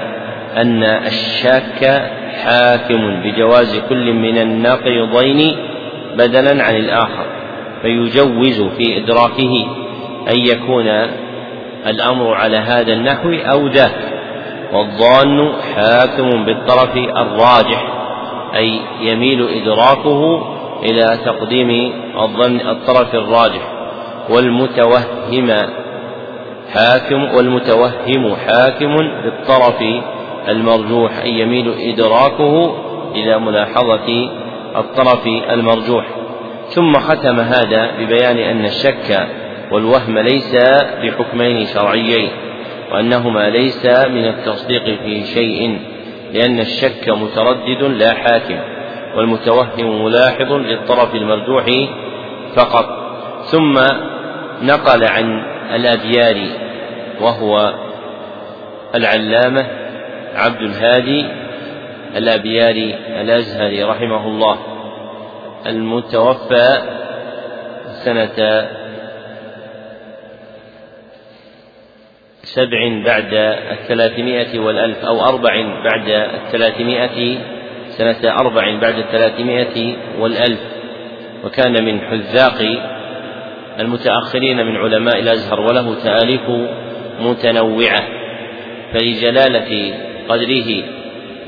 أن الشاك حاكم بجواز كل من النقيضين بدلا عن الآخر، فيجوز في إدراكه أن يكون الأمر على هذا النحو أو ذاك. والظان حاكم بالطرف الراجح، أي يميل إدراكه إلى تقديم الظن الطرف الراجح. والمتوهم حاكم بالطرف المرجوح، أي يميل إدراكه إلى ملاحظة الطرف المرجوح. ثم ختم هذا ببيان أن الشك والوهم ليسا بحكمين شرعيين، وأنهما ليسا من التصديق في شيء، لأن الشك متردد لا حاكم، والمتوهم ملاحظ للطرف المرجوح فقط. ثم نقل عن الأبياري وهو العلامة عبد الهادي الأبياري الأزهري رحمه الله، المتوفى سنة 7 بعد 300 والألف، أو 4 بعد 300، سنة 4 بعد 300 والألف، وكان من حذاق المتأخرين من علماء الأزهر، وله تآليف متنوعة. فلجلالة قدره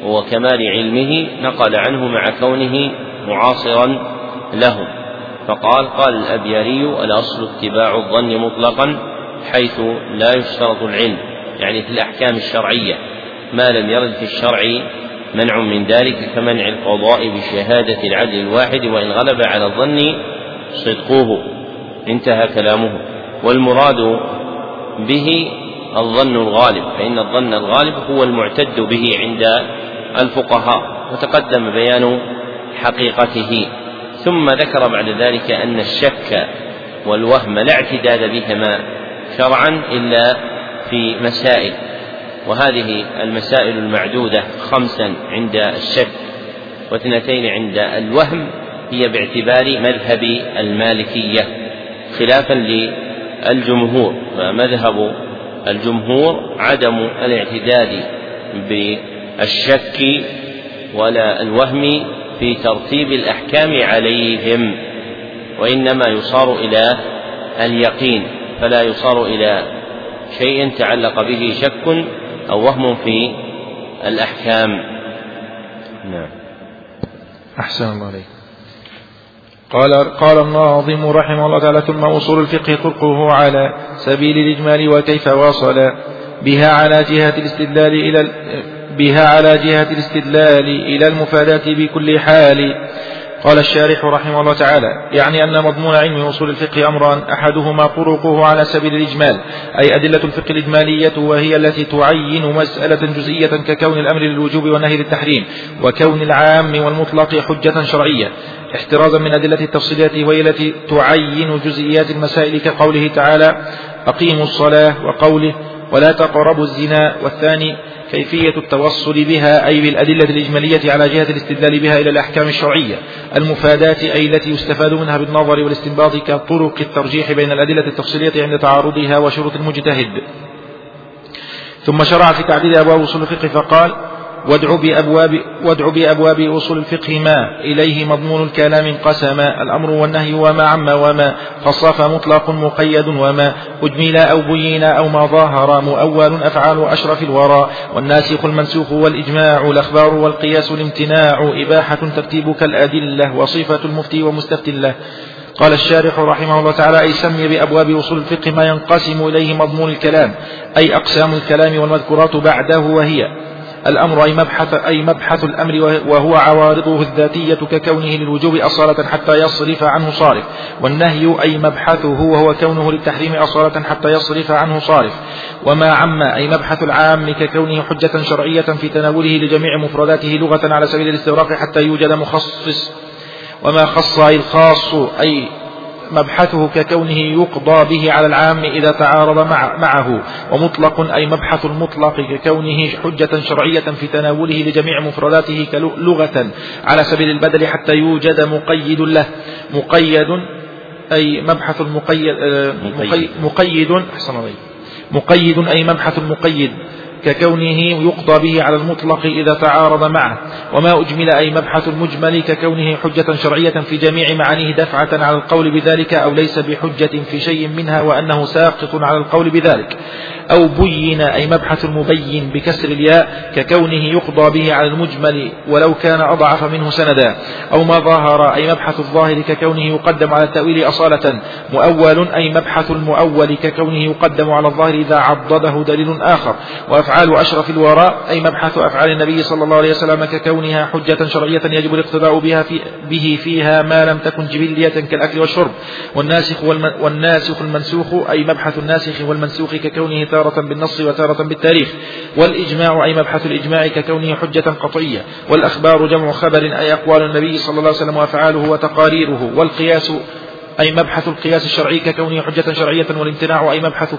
وكمال علمه نقل عنه مع كونه معاصرا له، فقال: قال الأبياري: الأصل اتباع الظن مطلقا حيث لا يشترط العلم، يعني في الأحكام الشرعية ما لم يرد في الشرع منع من ذلك، كمنع القضاء بشهادة العدل الواحد وإن غلب على الظن صدقوه. انتهى كلامه. والمراد به الظن الغالب، فإن الظن الغالب هو المعتد به عند الفقهاء، وتقدم بيان حقيقته. ثم ذكر بعد ذلك أن الشك والوهم لا اعتداد بهما شرعا إلا في مسائل، وهذه المسائل المعدودة 5 عند الشك و2 عند الوهم، هي باعتبار مذهب المالكية خلافا للجمهور. فمذهب الجمهور عدم الاعتداد بالشك ولا الوهم في ترتيب الأحكام عليهم، وإنما يصار إلى اليقين، فلا يصار إلى شيء تعلق به شك أو وهم في الأحكام. نعم. أحسن الله عليك. قال الناظم رحمه الله تعالى: ثم أصول الفقه طرقه على سبيل الإجمال وكيف واصل بها على جهة الاستدلال إلى المفادات بكل حال. قال الشارح رحمه الله تعالى: يعني أن مضمون علم أصول الفقه أمران، أحدهما طرقه على سبيل الإجمال، أي أدلة الفقه الإجمالية، وهي التي تعين مسألة جزئية ككون الأمر للوجوب والنهي للتحريم، وكون العام والمطلق حجة شرعية، احترازا من أدلة التفصيلات، وهي التي تعين جزئيات المسائل كقوله تعالى: أقيموا الصلاة، وقوله: ولا تقربوا الزنا. والثاني كيفية التوصل بها، أي بالأدلة الإجمالية على جهة الاستدلال بها إلى الأحكام الشرعية. المفادات، أي التي يستفاد منها بالنظر والاستنباط، كطرق الترجيح بين الأدلة التفصيلية عند تعارضها وشروط المجتهد. ثم شرع في تعديل أبواب أصول الفقه فقال: وادع بأبواب أصول الفقه ما إليه مضمون الكلام انقسم، الأمر والنهي وما عم وما خصف، مطلق مقيد وما أجمل أو بين أو ما ظاهر، مؤول أفعال أشرف الورى، والناسخ المنسوخ والإجماع، الأخبار والقياس الامتناع، إباحة ترتيبك الأدلة، وصفة المفتي ومستفتي له. قال الشارح رحمه الله تعالى: أي سمي بأبواب أصول الفقه ما ينقسم إليه مضمون الكلام، أي أقسام الكلام والمذكورات بعده، وهي الأمر، أي مبحث الأمر وهو عوارضه الذاتية ككونه للوجوب أصالة حتى يصرف عنه صارف، والنهي أي مبحثه وهو كونه للتحريم أصالة حتى يصرف عنه صارف، وما عم أي مبحث العام ككونه حجة شرعية في تناوله لجميع مفرداته لغة على سبيل الاستغراق حتى يوجد مخصص، وما خص أي الخاص أي مبحثه ككونه يقضى به على العام إذا تعارض معه، ومطلق أي مبحث المطلق ككونه حجة شرعية في تناوله لجميع مفرداته لغة على سبيل البدل حتى يوجد مقيد له. مقيد أي مبحث المقيد، مقيد أي مبحث المقيد ككونه يقضى به على المطلق إذا تعارض معه. وما أجمل أي مبحث المجمل ككونه حجة شرعية في جميع معانيه دفعة على القول بذلك، أو ليس بحجة في شيء منها وأنه ساقط على القول بذلك. أو بين أي مبحث المبين بكسر الياء ككونه يقضى به على المجمل ولو كان أضعف منه سندا. أو ما ظاهر أي مبحث الظاهر ككونه يقدم على التأويل أصالة. مؤول أي مبحث المؤول ككونه يقدم على الظاهر إذا عضده دليل آخر. وأفعال أشرف الوراء أي مبحث أفعال النبي صلى الله عليه وسلم ككونها حجة شرعية يجب الاقتداء به فيها ما لم تكن جبلية كالأكل والشرب. والناسخ المنسوخ أي مبحث الناسخ والمنسوخ ككونه تارة بالنص وتارة بالتاريخ. والإجماع أي مبحث الإجماع ككونه حجة قطعية. والأخبار جمع خبر أي أقوال النبي صلى الله عليه وسلم وأفعاله وتقاريره. والقياس أي مبحث القياس الشرعي ككونه حجة شرعية. والامتناع أي مبحث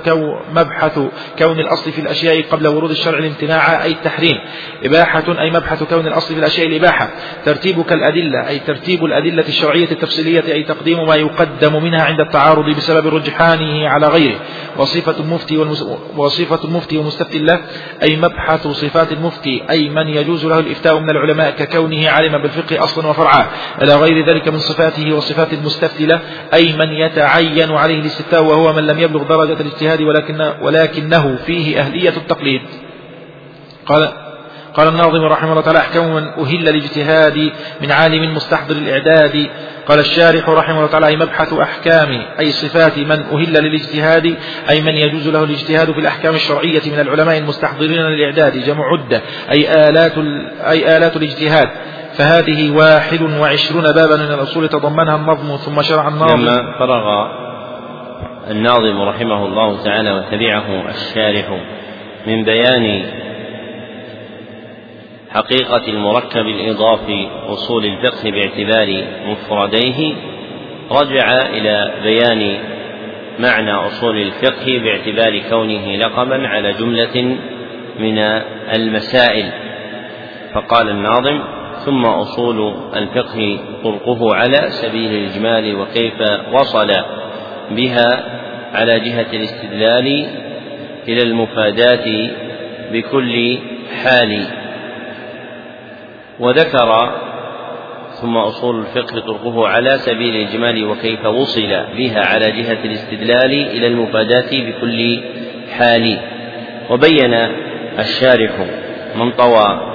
كون الأصل في الأشياء قبل ورود الشرع الامتناع أي التحريم. إباحة أي مبحث كون الأصل في الأشياء الإباحة. ترتيب كالأدلة أي ترتيب الأدلة الشرعية التفصيلية أي تقديم ما يقدم منها عند التعارض بسبب رجحانه على غيره. وصفة المفتي ومستفتي له أي مبحث صفات المفتي أي من يجوز له الإفتاء من العلماء ككونه علم بالفقه أصلا وفرعا إلى غير ذلك من صفاته. وصفات المستفتي له أي من يتعين عليه الاستفتاء وهو من لم يبلغ درجة الاجتهاد ولكنه فيه أهلية التقليد. قال الناظم رحمه الله تعالى: أحكام من أهل الاجتهاد من عالم مستحضر الإعداد. قال الشارح رحمه الله تعالى: أي مبحث أحكام أي صفات من أهل للاجتهاد أي من يجوز له الاجتهاد في الأحكام الشرعية من العلماء المستحضرين للإعداد، جمع عدة أي آلات الاجتهاد. فهذه 21 بابا من الأصول تضمنها النظم. ثم شرع الناظم لما فرغ الناظم رحمه الله تعالى وتبعه الشارح من بيان حقيقة المركب الإضافي أصول الفقه باعتبار مفرديه، رجع إلى بيان معنى أصول الفقه باعتبار كونه لقبا على جملة من المسائل. فقال الناظم: ثم أصول الفقه طرقه على سبيل الإجمال وكيف وصل بها على جهة الاستدلال إلى المفادات بكل حال. وذكر ثم أصول الفقه طرقه على سبيل الإجمال وكيف وصل بها على جهة الاستدلال إلى المفادات بكل حال. وبين الشارح من طوى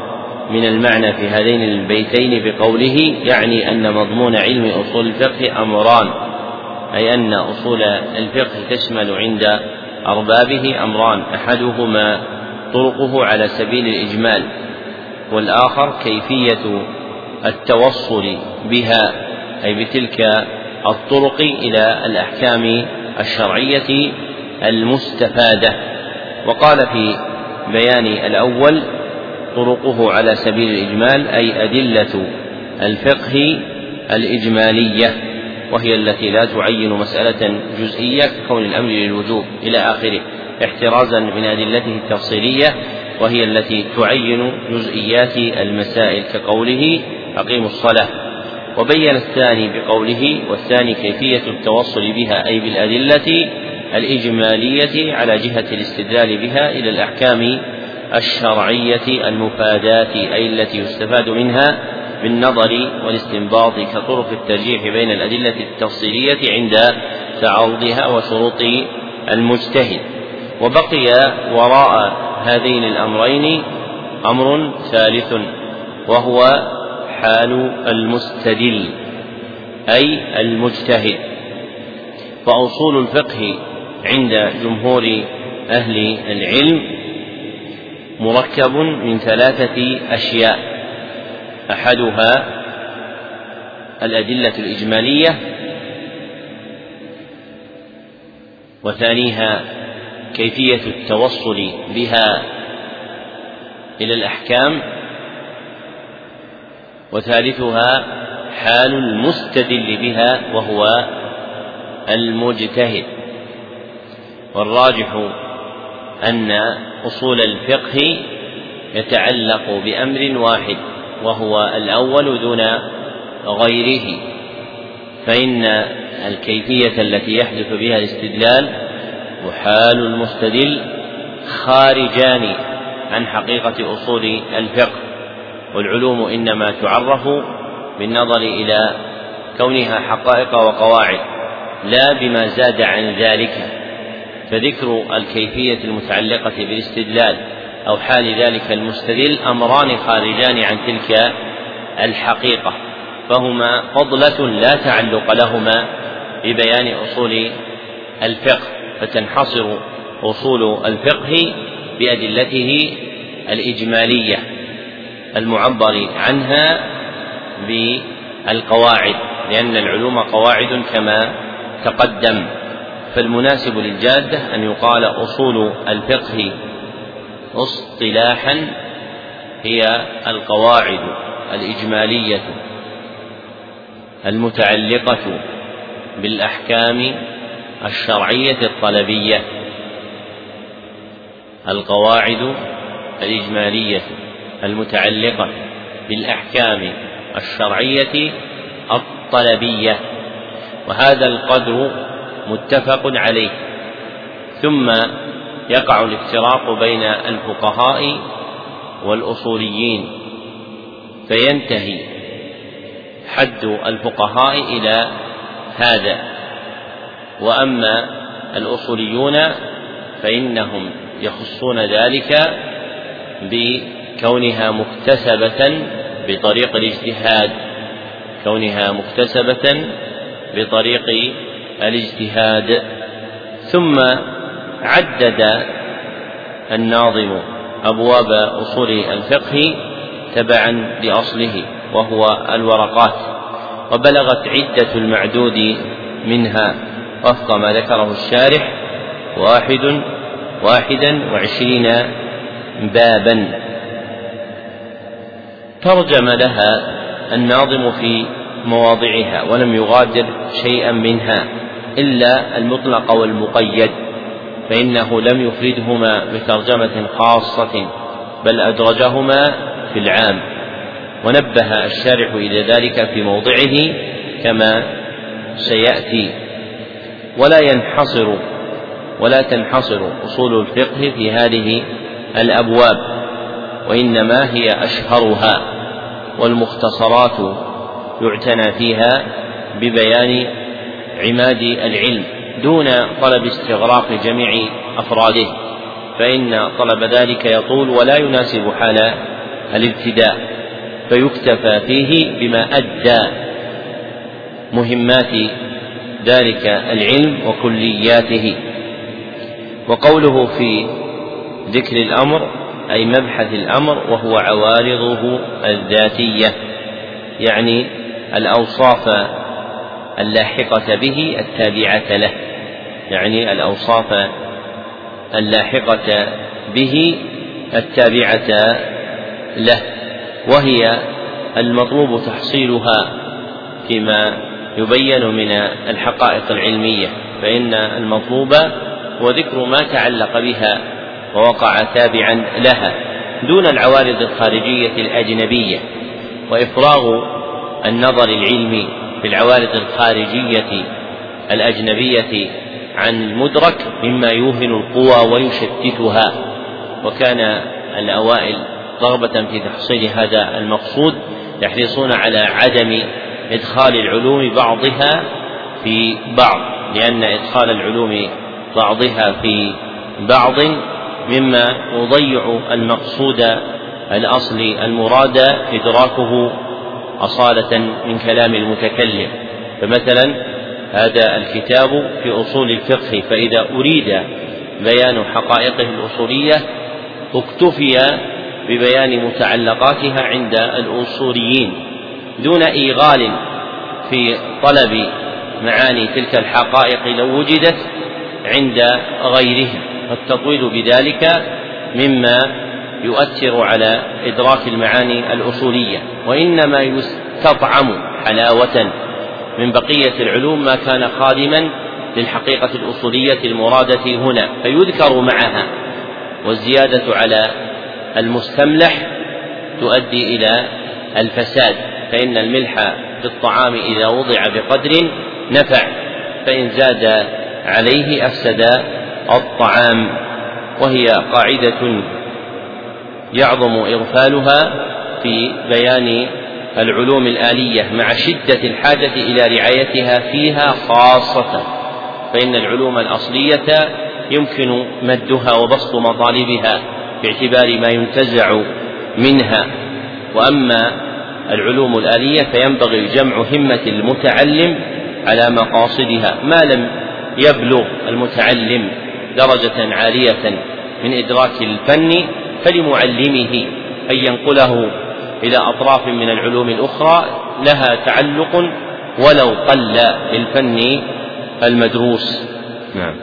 من المعنى في هذين البيتين بقوله: يعني أن مضمون علم أصول الفقه أمران، أي أن أصول الفقه تشمل عند أربابه أمران، أحدهما طرقه على سبيل الإجمال، والآخر كيفية التوصل بها، أي بتلك الطرق إلى الأحكام الشرعية المستفادة. وقال في بيان الأول طرقه على سبيل الإجمال، أي أدلة الفقه الإجمالية، وهي التي لا تعين مسألة جزئية ككون الأمر للوجوب إلى آخره، احترازا من أدلته التفصيلية، وهي التي تعين جزئيات المسائل كقوله أقيموا الصلاة. وبين الثاني بقوله، والثاني كيفية التوصل بها، أي بالأدلة الإجمالية على جهة الاستدلال بها إلى الأحكام الشرعية المفادات، أي التي يستفاد منها بالنظر والاستنباط كطرق الترجيح بين الأدلة التفصيلية عند تعارضها وشروط المجتهد. وبقي وراء هذين الأمرين أمر ثالث، وهو حال المستدل أي المجتهد. فأصول الفقه عند جمهور أهل العلم مركب من ثلاثة أشياء، أحدها الأدلة الإجمالية، وثانيها كيفية التوصل بها إلى الأحكام، وثالثها حال المستدل بها وهو المجتهد. والراجح أن أصول الفقه يتعلق بأمر واحد وهو الأول دون غيره، فإن الكيفية التي يحدث بها الاستدلال وحال المستدل خارجان عن حقيقة أصول الفقه. والعلوم إنما تعرف بالنظر إلى كونها حقائق وقواعد لا بما زاد عن ذلك، فذكر الكيفية المتعلقة بالاستدلال أو حال ذلك المستدل أمران خارجان عن تلك الحقيقة، فهما فضلة لا تعلق لهما ببيان أصول الفقه، فتنحصر أصول الفقه بأدلته الإجمالية المعبر عنها بالقواعد، لأن العلوم قواعد كما تقدم. فالمناسب للجادة أن يقال أصول الفقه اصطلاحا هي القواعد الإجمالية المتعلقة بالأحكام الشرعية الطلبية، القواعد الإجمالية المتعلقة بالأحكام الشرعية الطلبية، وهذا القدر متفق عليه. ثم يقع الافتراق بين الفقهاء والأصوليين، فينتهي حد الفقهاء إلى هذا، وأما الأصوليون فإنهم يخصون ذلك بكونها مكتسبة بطريق الاجتهاد، كونها مكتسبة بطريق الاجتهاد. ثم عدد الناظم أبواب أصول الفقه تبعا لأصله وهو الورقات، وبلغت عدة المعدود منها وفق ما ذكره الشارح 21 بابا، ترجم لها الناظم في مواضعها ولم يغادر شيئا منها إلا المطلق والمقيد، فإنه لم يفردهما بترجمة خاصة بل أدرجهما في العام. ونبه الشارح إلى ذلك في موضعه كما سيأتي. ولا تنحصر أصول الفقه في هذه الأبواب، وإنما هي أشهرها، والمختصرات يعتنى فيها ببيان عماد العلم دون طلب استغراق جميع أفراده، فإن طلب ذلك يطول ولا يناسب حال الابتداء، فيكتفى فيه بما أدى مهمات ذلك العلم وكلياته. وقوله في ذكر الأمر أي مبحث الأمر وهو عوارضه الذاتية، يعني الأوصاف اللاحقة به التابعة له، يعني الأوصاف اللاحقة به التابعة له، وهي المطلوب تحصيلها فيما يبين من الحقائق العلمية، فإن المطلوب هو ذكر ما تعلق بها ووقع تابعا لها دون العوارض الخارجية الأجنبية، وإفراغ النظر العلمي في العوارض الخارجية الأجنبية عن المدرك مما يوهن القوى ويشتتها. وكان الأوائل رغبة في تحصيل هذا المقصود يحرصون على عدم إدخال العلوم بعضها في بعض، لأن إدخال العلوم بعضها في بعض مما يضيع المقصود الأصلي المراد إدراكه أصالة من كلام المتكلم. فمثلا هذا الكتاب في أصول الفقه، فإذا أريد بيان حقائقه الأصولية اكتفي ببيان متعلقاتها عند الأصوليين دون إيغال في طلب معاني تلك الحقائق لو وجدت عند غيرهم، فالتطويل بذلك مما يؤثر على إدراك المعاني الأصولية، وإنما يستطعم حلاوة من بقية العلوم ما كان خادما للحقيقة الأصولية المرادة هنا فيذكر معها، والزيادة على المستملح تؤدي إلى الفساد، فإن الملح في الطعام إذا وضع بقدر نفع، فإن زاد عليه أفسد الطعام، وهي قاعدة يعظم إغفالها في بيان العلوم الآلية مع شدة الحاجة إلى رعايتها فيها خاصة، فإن العلوم الأصلية يمكن مدها وبسط مطالبها باعتبار ما ينتزع منها، وأما العلوم الآلية فينبغي جمع همة المتعلم على مقاصدها ما لم يبلغ المتعلم درجة عالية من إدراك الفن، فلمعلمه أن ينقله إلى أطراف من العلوم الأخرى لها تعلق ولو قل للفن المدروس. نعم.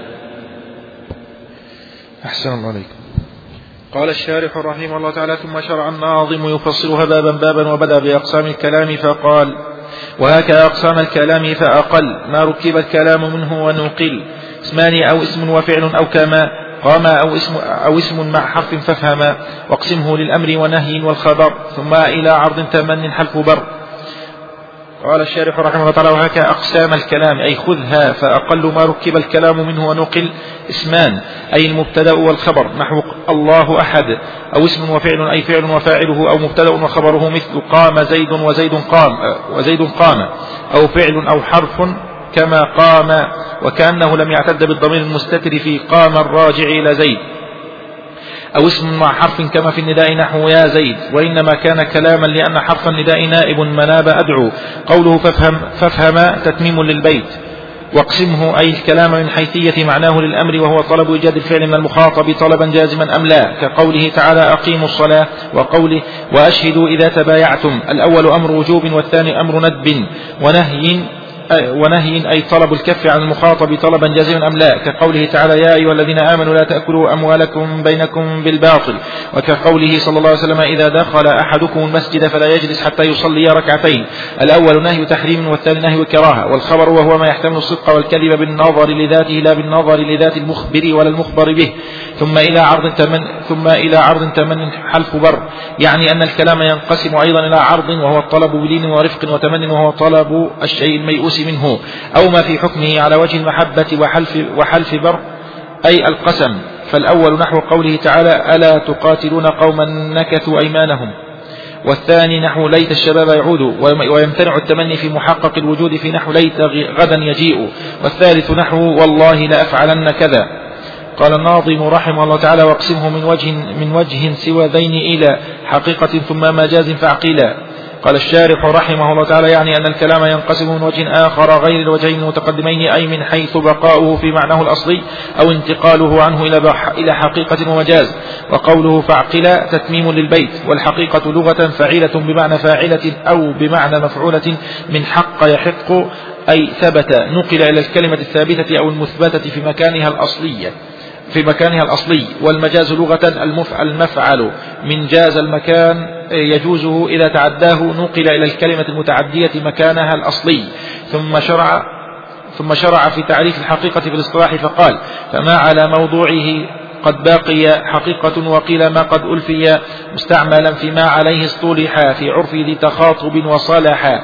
أحسن الله عليكم. قال الشارح رحمه الله تعالى: ثم شرع الناظم يفصلها بابا بابا، وبدأ بأقسام الكلام فقال: وهكذا أقسام الكلام، فأقل ما ركب الكلام منه ونقل، اسمان أو اسم وفعل أو كما، قام أو اسم مع حرف فافهما، واقسمه للأمر ونهي والخبر، ثم إلى عرض تمن حلف بر. قال الشارح رحمه الله تعالى: وهكذا أقسام الكلام، أي خذها، فأقل ما ركب الكلام منه ونقل اسمان، أي المبتدأ والخبر، نحو الله أحد، أو اسم وفعل، أي فعل وفاعله أو مبتدأ وخبره، مثل قام زيد وزيد قام، أو فعل أو حرف كما قام، وكأنه لم يعتد بالضمير المستتر في قام الراجع إلى زيد، أو اسم مع حرف كما في النداء نحو يا زيد، وإنما كان كلاما لأن حرف النداء نائب مناب أدعو. قوله فافهم تتميم للبيت. واقسمه، أي الكلام من حيثية معناه للأمر، وهو طلب إيجاد الفعل من المخاطب طلبا جازما أم لا، كقوله تعالى: أقيموا الصلاة، وقوله: وأشهدوا إذا تبايعتم. الأول أمر وجوب، والثاني أمر ندب ونهي، أي طلب الكف عن المخاطب طلبا جازما أم لا، كقوله تعالى: يا أيها الذين آمنوا لا تأكلوا أموالكم بينكم بالباطل، وكقوله صلى الله عليه وسلم: إذا دخل أحدكم المسجد فلا يجلس حتى يصلي ركعتين. الأول نهي تحريم، والثاني نهي كراهة. والخبر، وهو ما يحتمل الصدق والكذب بالنظر لذاته لا بالنظر لذات المخبر ولا المخبر به. ثم إلى عرض تمن حلف بر، يعني أن الكلام ينقسم أيضا إلى عرض، وهو الطلب بلين ورفق، وتمن وهو طلب الشيء الميؤوس منه أو ما في حكمه على وجه المحبة، وحلف بر أي القسم. فالأول نحو قوله تعالى: ألا تقاتلون قوما نكثوا أيمانهم، والثاني نحو ليت الشباب يعود، ويمتنع التمني في محقق الوجود في نحو ليت غدا يجيء، والثالث نحو والله لأفعلن كذا. قال الناظم رحمه الله تعالى: واقسمه من وجه سوى ذين إلى حقيقة ثم مجاز فعقيلا. قال الشارح رحمه الله تعالى يعني أن الكلام ينقسم من وجه آخر غير الوجهين المتقدمين، أي من حيث بقاؤه في معناه الأصلي أو انتقاله عنه إلى حقيقة ومجاز. وقوله فاعقلا تتميم للبيت، والحقيقة لغة فعيلة بمعنى فاعلة أو بمعنى مفعولة من حق يحق، أي ثبت، نقل إلى الكلمة الثابتة أو المثبتة في مكانها الأصلية في مكانها الأصلي. والمجاز لغة المفعل من جاز المكان يجوزه إذا تعداه، نقل إلى الكلمة المتعدية مكانها الأصلي. ثم شرع في تعريف الحقيقة في الاصطلاح فقال: فما على موضوعه قد باقي حقيقة، وقيل ما قد ألفي، مستعملا فيما عليه اصطلح في عرف ذي تخاطب وصالحا.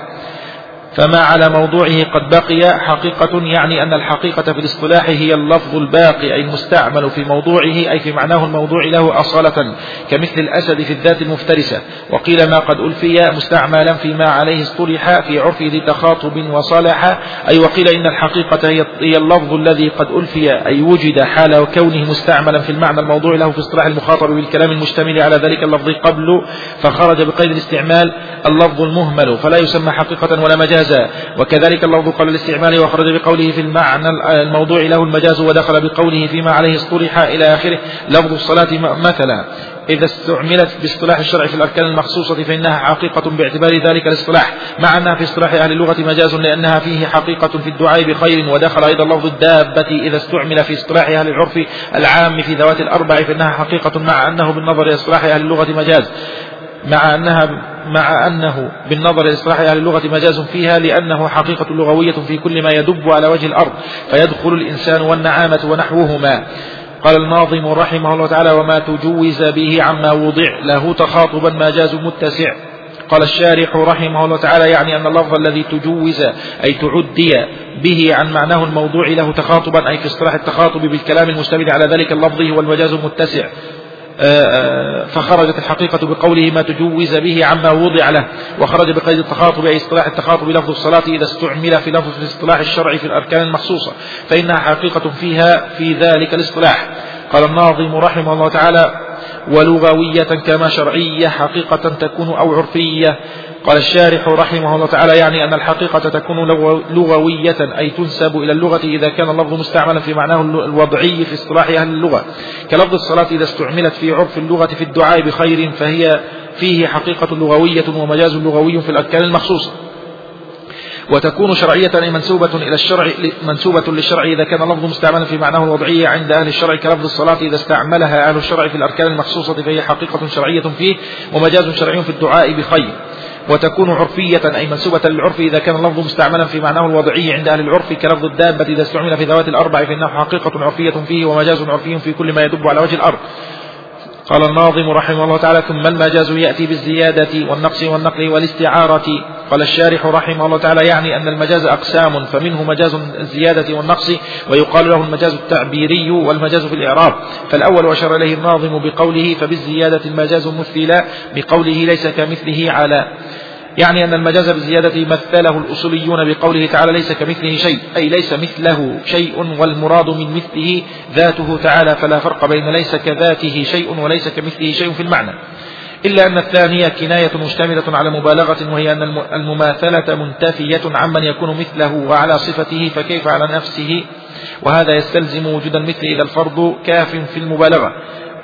فما على موضوعه قد بقي حقيقة، يعني أن الحقيقة في الاصطلاح هي اللفظ الباقي، أي المستعمل في موضوعه، أي في معناه الموضوع له أصالة، كمثل الأسد في الذات المفترسة. وقيل ما قد ألفي مستعملا فيما عليه اصطلح في عرف ذي تخاطب وصالح، أي وقيل إن الحقيقة هي اللفظ الذي قد ألفي، أي وجد حال كونه مستعملا في المعنى الموضوع له في اصطلاح المخاطب بالكلام المشتمل على ذلك اللفظ قبل، فخرج بقيد الاستعمال اللفظ المهمل فلا يسمى حقيقة ولا مجاز. وكذلك اللفظ قبل الاستعمال، وخرج بقوله في المعنى الموضوع له المجاز، ودخل بقوله فيما عليه اصطلح إلى آخره. لفظ الصلاة مثلا إذا استعملت باصطلاح الشرع في الأركان المخصوصة فإنها حقيقة باعتبار ذلك الاصطلاح، مع أنها في اصطلاح أهل اللغة مجاز، لأنها فيه حقيقة في الدعاء بخير. ودخل أيضا لفظ الدابة إذا استعمل في اصطلاح أهل العرف العام في ذوات الأربع فإنها حقيقة، مع أنه بالنظر إلى اصطلاح أهل اللغة مجاز، مع أنه بالنظر لإصلاح أهل اللغة مجاز فيها، لأنه حقيقة لغوية في كل ما يدب على وجه الأرض، فيدخل الإنسان والنعامة ونحوهما. قال الناظم رحمه الله تعالى: وما تجوز به عما وضع له تخاطبا مجاز متسع. قال الشارح رحمه الله تعالى يعني أن اللفظ الذي تجوز أي تعدي به عن معناه الموضوع له تخاطبا، أي في اصطلاح التخاطب بالكلام المشتمل على ذلك اللفظ هو المجاز المتسع، فخرجت الحقيقة بقوله ما تجوز به عما وضع له. وخرج بقيد التخاطب أي اصطلاح التخاطب لفظ الصلاة إذا استعمل في لفظ الاصطلاح الشرعي في الأركان المخصوصة فإنها حقيقة فيها في ذلك الاصطلاح. قال الناظم رحمه الله تعالى: ولغوية كما شرعية حقيقة تكون أو عرفية. قال الشارح رحمه الله تعالى يعني أن الحقيقة تكون لغوية، أي تنسب إلى اللغة إذا كان اللفظ مستعملا في معناه الوضعي في اصطلاح أهل اللغة، كلفظ الصلاة إذا استعملت في عرف اللغة في الدعاء بخير، فهي فيه حقيقة لغوية ومجاز لغوي في الأركان المخصوصة. وتكون شرعية منسوبة للشرع إذا كان اللفظ مستعملا في معناه الوضعي عند أهل الشرع، كلفظ الصلاة إذا استعملها أهل الشرع في الأركان المخصوصة فهي حقيقة شرعية فيه ومجاز شرعي في الدعاء بخير. وتكون عرفية أي منسوبة للعرف إذا كان اللفظ مستعملا في معناه الوضعي عند أهل العرف، كلفظ الدابة إذا استعمل في ذوات الأربع فإنه حقيقة عرفية فيه ومجاز عرفي في كل ما يدب على وجه الأرض. قال الناظم رحمه الله تعالى: ثم المجاز يأتي بالزيادة والنقص والنقل والاستعارة. قال الشارح رحمه الله تعالى يعني أن المجاز أقسام، فمنه مجاز الزيادة والنقص، ويقال له المجاز التعبيري والمجاز في الإعراب. فالأول أشار إليه الناظم بقوله: فبالزيادة المجاز مثلا، بقوله ليس كمثله على، يعني أن المجاز بالزيادة مثله الأصوليون بقوله تعالى: ليس كمثله شيء، أي ليس مثله شيء، والمراد من مثله ذاته تعالى، فلا فرق بين ليس كذاته شيء وليس كمثله شيء في المعنى. إلا أن الثانية كناية مشتملة على مبالغة، وهي أن المماثلة منتفية عمن يكون مثله وعلى صفته، فكيف على نفسه؟ وهذا يستلزم وجود المثل إذا الفرض كاف في المبالغة،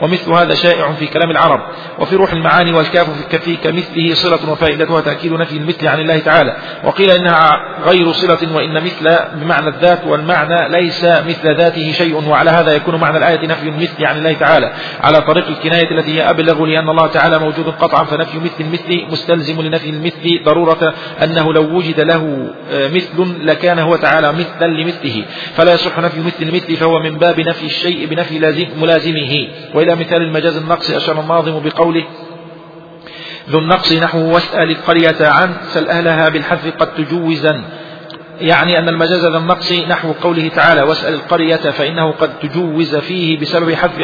ومثل هذا شائع في كلام العرب وفي روح المعاني، والكاف في كمثله صلة، وفائدتها تأكيد نفي المثل عن الله تعالى. وقيل إنها غير صلة، وإن مثل بمعنى الذات، والمعنى ليس مثل ذاته شيء، وعلى هذا يكون معنى الآية نفي المثل عن الله تعالى على طريق الكناية التي هي أبلغ، لأن الله تعالى موجود قطعا، فنفي مثل المثل مستلزم لنفي المثل ضرورة أنه لو وجد له مثل لكان هو تعالى مثلا لمثله، فلا يصح نفي مثل المثل، فهو من باب نفي الشيء بنفي ملازمه. مثال المجاز النقص أشار الناظم بقوله: ذو النقص نحو واسأل القرية عن سل أهلها بالحذف قد تجوزا، يعني أن المجاز ذو النقص نحو قوله تعالى: واسأل القرية، فإنه قد تجوز فيه بسبب حذف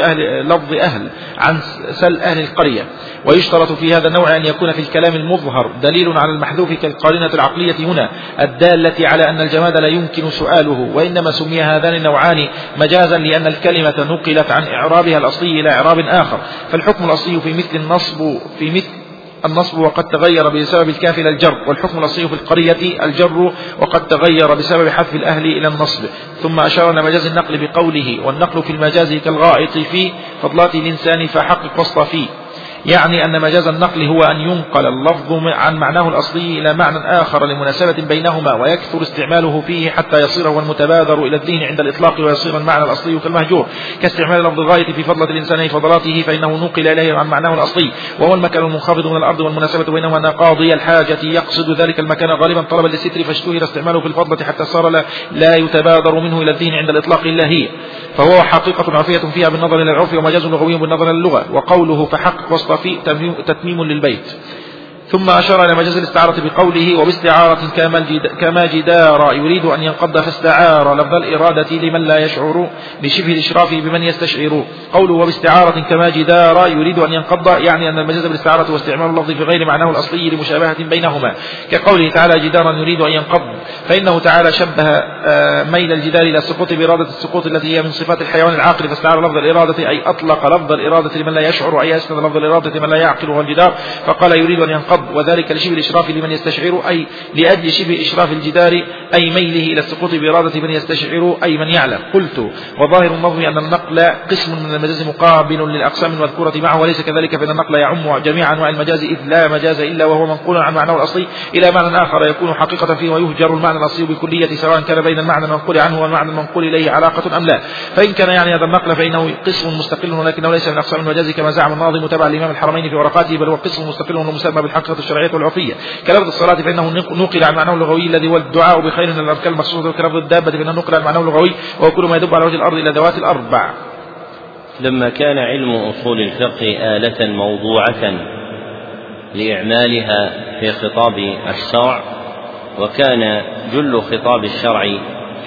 لفظ أهل عن سل أهل القرية. ويشترط في هذا النوع أن يكون في الكلام المظهر دليل على المحذوف كالقرينة العقلية هنا، الدالة على أن الجماد لا يمكن سؤاله. وإنما سمي هذان النوعان مجازا لأن الكلمة نقلت عن إعرابها الأصلي إلى إعراب آخر، فالحكم الأصلي في مثل النصب في مثل النصب وقد تغير بسبب الكاف إلى الجر، والحكم الأصلي في القرية الجر وقد تغير بسبب حذف الأهل إلى النصب. ثم أشار إلى مجاز النقل بقوله والنقل في المجاز كالغائط فيه فضلات الإنسان فحقق وسط فيه، يعني أن مجاز النقل هو أن ينقل اللفظ عن معناه الأصلي إلى معنى آخر لمناسبة بينهما ويكثر استعماله فيه حتى يصير هو المتبادر إلى الذهن عند الإطلاق ويصير المعنى الأصلي كالمهجور، كاستعمال لفظ الغائط في فضلة الإنسان فضلاته فإنه نقل إليه عن معناه الأصلي وهو المكان المنخفض من الأرض والمناسبة بينهما قاضي الحاجة يقصد ذلك المكان غالبا طلبا للستر فاشتهر استعماله في الفضلة حتى صار لا يتبادر منه إلى الذهن عند الإطلاق اللهي، فهو حقيقة عرفية فيها بالنظر إلى العرف ومجاز لغوي بالنظر للغة. وقوله فحقق وسط فيه تتميم للبيت. ثم أشار إلى مجاز الاستعارة بقوله وباستعارة كما جدار يريد أن ينقض فاستعار لفظ الإرادة لمن لا يشعر بشبه الإشراف بمن يستشعر. قوله وباستعارة كما جدار يريد أن ينقض يعني أن المجاز بالاستعارة واستعمال اللفظ في غير معناه الأصلي لمشابهة بينهما، كقوله تعالى جدارا يريد أن ينقض، فإنه تعالى شبه ميل الجدار إلى السقوط بإرادة السقوط التي هي من صفات الحيوان العاقل، فاستعار لفظ الإرادة أي أطلق لفظ الإرادة لمن لا يشعر أي أسند لفظ الإرادة لمن لا يعقل هو الجدار، فقال يريد أن ينقض وذلك لشبه الإشراف لمن يستشعر أي لأجل شبه إشراف الجدار أي ميله إلى السقوط بإرادة من يستشعر أي من يعلم. قلت وظاهر النظم أن النقل قسم من المجاز مقابل للأقسام المذكورة معه، وليس كذلك فإن النقل يعم جميع أنواع المجاز إذ لا مجاز إلا وهو منقول عن معناه الأصلي إلى معنى آخر يكون حقيقة فيه ويهجر المعنى الأصلي بكلية سواء كان بين المعنى المنقول عنه والمعنى المنقول إليه علاقة أم لا، فإن كان يعني هذا النقل فإنه قسم مستقل ولكنه ليس من أقسام المجاز كما زعم الناظم تبع الإمام الحرمين في ورقاته، بل هو قسم مستقل ومسمى الحقيقة الشرعية والعرفية، كلفظ الصلاة فإنه نقل عن معناه اللغوي الذي هو الدعاء بخير من الأركان المخصوصة، وكلفظ الدابة فإنه نقل عن معناه اللغوي وهو كل ما يدب على وجه الأرض إلى ذوات الأربع. لما كان علم أصول الفقه آلة موضوعة لإعمالها في خطاب الشرع، وكان جل خطاب الشرع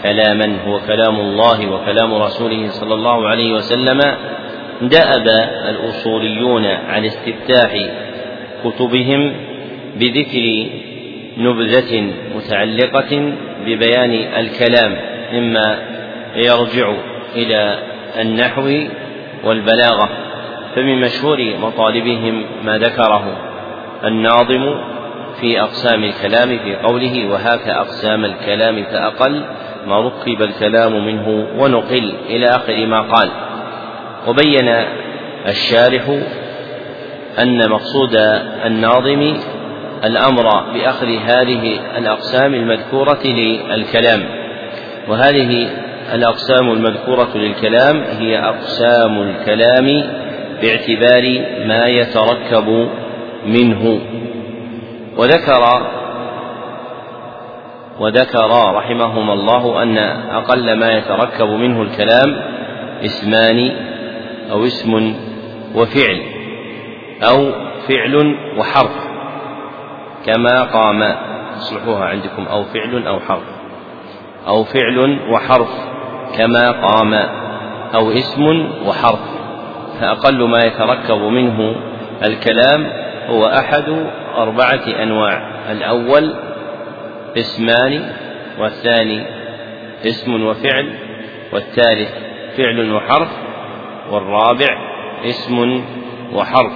كلاما هو كلام الله وكلام رسوله صلى الله عليه وسلم، دأب الأصوليون عن استفتاح كتبهم بذكر نبذة متعلقة ببيان الكلام، مما يرجع إلى النحو والبلاغة. فمن مشهور مطالبهم ما ذكره الناظم في أقسام الكلام في قوله وهاك أقسام الكلام فأقل ما ركب الكلام منه ونقل إلى آخر ما قال. وبين الشارح أن مقصود الناظم الأمر بأخذ هذه الأقسام المذكورة للكلام، وهذه الأقسام المذكورة للكلام هي أقسام الكلام باعتبار ما يتركب منه. وذكر رحمهما الله أن أقل ما يتركب منه الكلام اسمان أو اسم وفعل أو فعل وحرف، كما قام، اصلحوها عندكم، أو فعل أو حرف، أو فعل وحرف كما قام، أو اسم وحرف. فأقل ما يتركب منه الكلام هو أحد أربعة أنواع: الأول اسمان، والثاني اسم وفعل، والثالث فعل وحرف، والرابع اسم وحرف.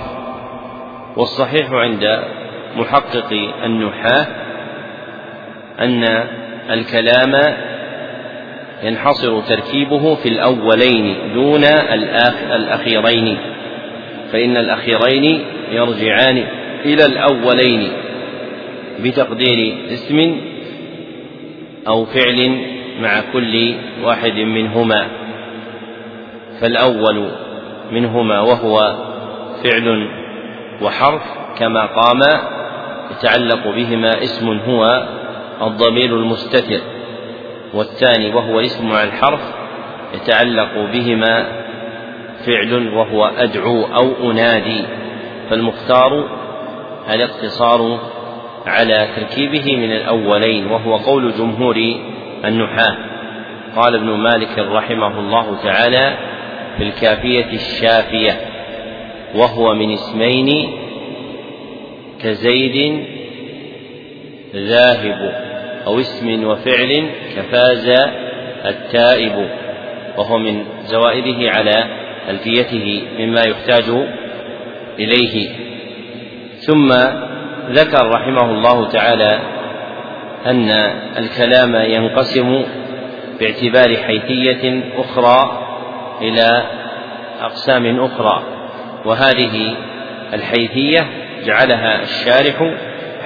والصحيح عند محقق النحاة أن الكلام ينحصر تركيبه في الأولين دون الأخيرين، فإن الأخيرين يرجعان إلى الأولين بتقدير اسم أو فعل مع كل واحد منهما. فالأول منهما وهو فعل وحرف كما قام يتعلق بهما اسم هو الضمير المستتر، والثاني وهو اسم مع الحرف يتعلق بهما فعل وهو أدعو أو أنادي. فالمختار الاقتصار على تركيبه من الأولين، وهو قول جمهور النحاة. قال ابن مالك رحمه الله تعالى في الكافية الشافية: وهو من اسمين كزيد ذاهب، أو اسم وفعل كفاز التائب، وهو من زوائده على ألفيته مما يحتاج إليه. ثم ذكر رحمه الله تعالى أن الكلام ينقسم باعتبار حيثية أخرى إلى أقسام أخرى، وهذه الحيثية جعلها الشارح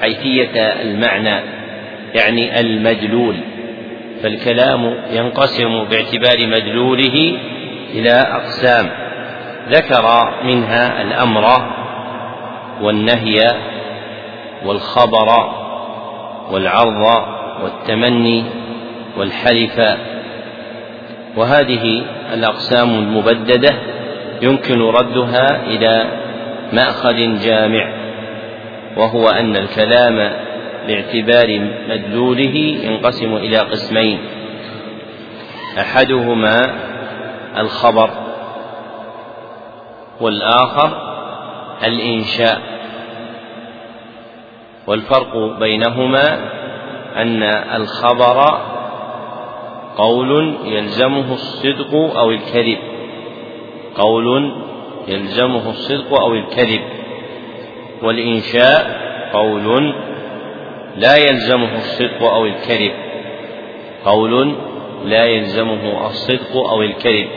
حيثية المعنى يعني المدلول، فالكلام ينقسم باعتبار مدلوله إلى أقسام، ذكر منها الأمر والنهي والخبر والعرض والتمني والحلف، وهذه الأقسام المبددة يمكن ردها إلى مأخذ جامع، وهو أن الكلام باعتبار مدلوله ينقسم إلى قسمين، أحدهما الخبر والآخر الإنشاء، والفرق بينهما أن الخبر قول يلزمه الصدق أو الكذب، قول يلزمه الصدق أو الكذب، والإنشاء قول لا يلزمه الصدق أو الكذب، قول لا يلزمه الصدق أو الكذب.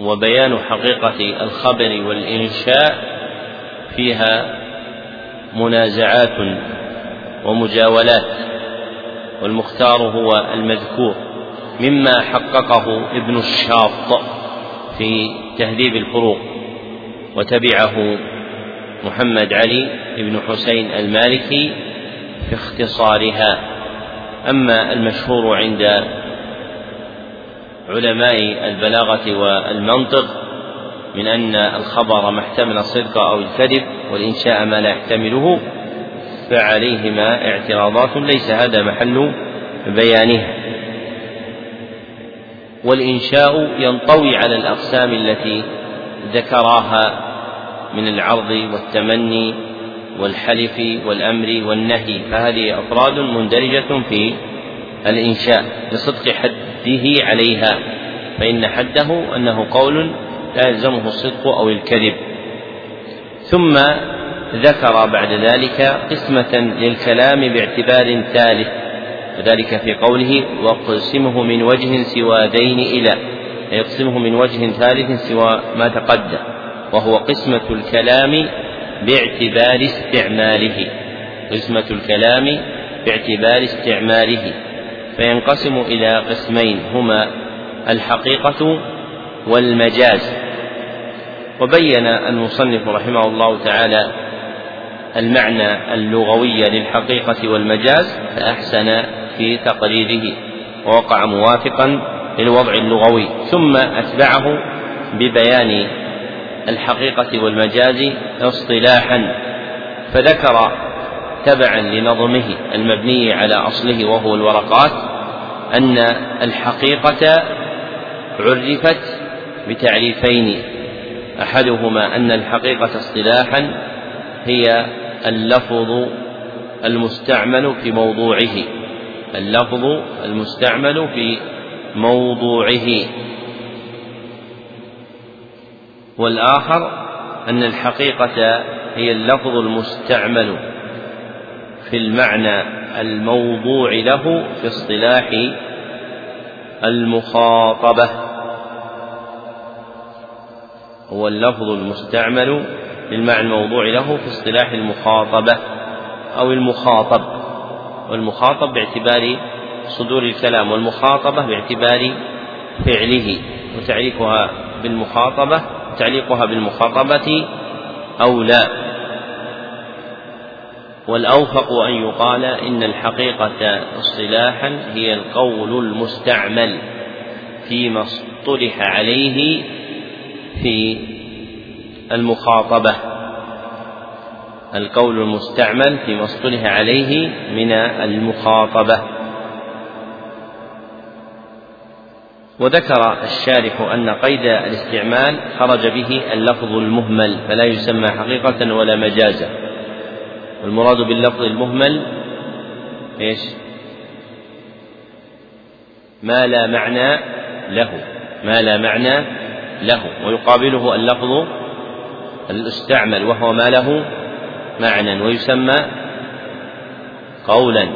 وبيان حقيقة الخبر والإنشاء فيها منازعات ومجاولات، والمختار هو المذكور، مما حققه ابن الشاط في تهذيب الفروق، وتبعه محمد علي ابن حسين المالكي في اختصارها. أما المشهور عند علماء البلاغة والمنطق من أن الخبر ما احتمل الصدق أو الكذب، والإنشاء ما لا يحتمله، فعليهما اعتراضات ليس هذا محل بيانها. والإنشاء ينطوي على الأقسام التي ذكراها من العرض والتمني والحلف والأمر والنهي، فهذه أفراد مندرجة في الإنشاء لصدق حده عليها، فإن حده أنه قول لا يلزمه الصدق أو الكذب. ثم ذكر بعد ذلك قسمة للكلام باعتبار ثالث، وذلك في قوله واقسمه من وجه سوى دين إلى، يقسمه من وجه ثالث سوى ما تقدم، وهو قسمة الكلام باعتبار استعماله، قسمة الكلام باعتبار استعماله، فينقسم إلى قسمين هما الحقيقة والمجاز. وبين المصنف رحمه الله تعالى المعنى اللغوي للحقيقة والمجاز فأحسن في تقريره، ووقع موافقا للوضع اللغوي، ثم أتبعه ببيان الحقيقة والمجاز اصطلاحا، فذكر تبعا لنظمه المبني على أصله وهو الورقات أن الحقيقة عرفت بتعريفين، أحدهما أن الحقيقة اصطلاحا هي اللفظ المستعمل في موضوعه، اللفظ المستعمل في موضوعه، والآخر أن الحقيقة هي اللفظ المستعمل في المعنى الموضوع له في اصطلاح المخاطبة، هو اللفظ المستعمل للمعنى الموضوع له في اصطلاح المخاطبة أو المخاطب، والمخاطب باعتبار صدور الكلام، والمخاطبة باعتبار فعله، وتعريفها بالمخاطبة تعليقها بالمخاطبة أو لا. والأوفق أن يقال إن الحقيقة اصطلاحا هي القول المستعمل فيما اصطلح عليه في المخاطبة، القول المستعمل فيما اصطلح عليه من المخاطبة. وذكر الشارح أن قيد الاستعمال خرج به اللفظ المهمل، فلا يسمى حقيقة ولا مجازا، والمراد باللفظ المهمل إيش؟ ما لا معنى له، ما لا معنى له، ويقابله اللفظ المستعمل وهو ما له معنى ويسمى قولا.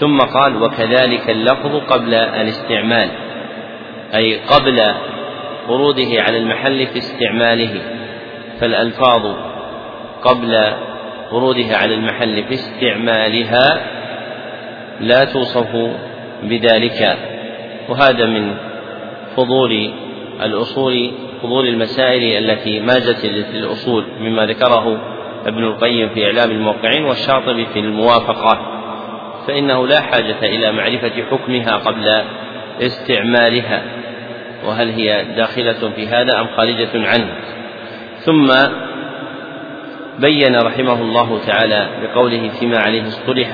ثم قال: وكذلك اللفظ قبل الاستعمال، أي قبل وروده على المحل في استعماله، فالألفاظ قبل ورودها على المحل في استعمالها لا توصف بذلك. وهذا من فضول المسائل التي مازت للأصول مما ذكره ابن القيم في إعلام الموقعين والشاطبي في الموافقات، فإنه لا حاجة إلى معرفة حكمها قبل استعمالها وهل هي داخلة في هذا أم خارجة عنه. ثم بين رحمه الله تعالى بقوله فيما عليه اصطلح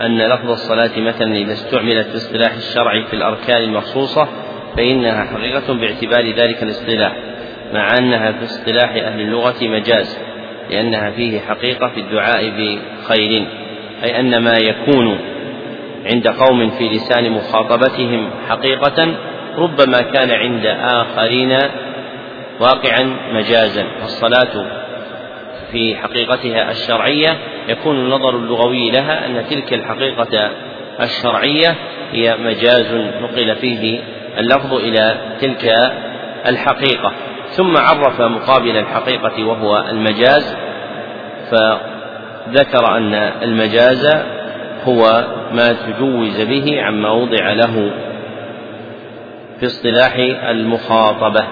أن لفظ الصلاة مثلا إذا استعملت باصطلاح الشرع في الأركان المخصوصة فإنها حقيقة باعتبار ذلك الاصطلاح، مع أنها في اصطلاح أهل اللغة مجاز، لأنها فيه حقيقة في الدعاء بخير، أي أن ما يكون عند قوم في لسان مخاطبتهم حقيقة ربما كان عند آخرين واقعا مجازا. الصلاة في حقيقتها الشرعية يكون النظر اللغوي لها أن تلك الحقيقة الشرعية هي مجاز نقل فيه اللفظ إلى تلك الحقيقة. ثم عرف مقابل الحقيقة وهو المجاز، فذكر أن المجاز هو ما تجوز به عما وضع له في اصطلاح المخاطبة.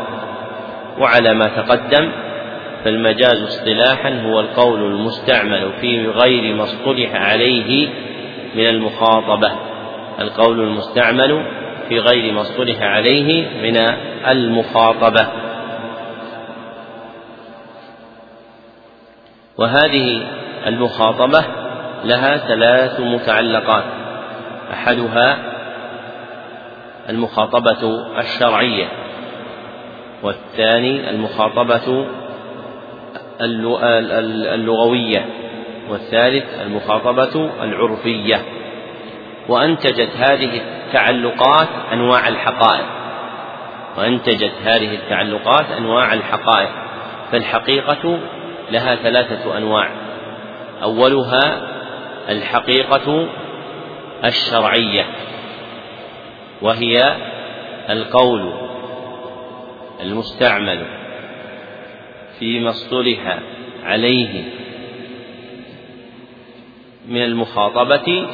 وعلى ما تقدم فالمجاز اصطلاحا هو القول المستعمل في غير ما اصطلح عليه من المخاطبة، القول المستعمل في غير ما اصطلح عليه من المخاطبة، وهذه المخاطبة لها ثلاث متعلقات: أحدها المخاطبة الشرعية، والثاني المخاطبة اللغوية، والثالث المخاطبة العرفية. وأنتجت هذه التعلقات أنواع الحقائق، فالحقيقة لها ثلاثة أنواع: أولها الحقيقة الشرعية، وهي القول المستعمل فيما اصطلح عليه من المخاطبة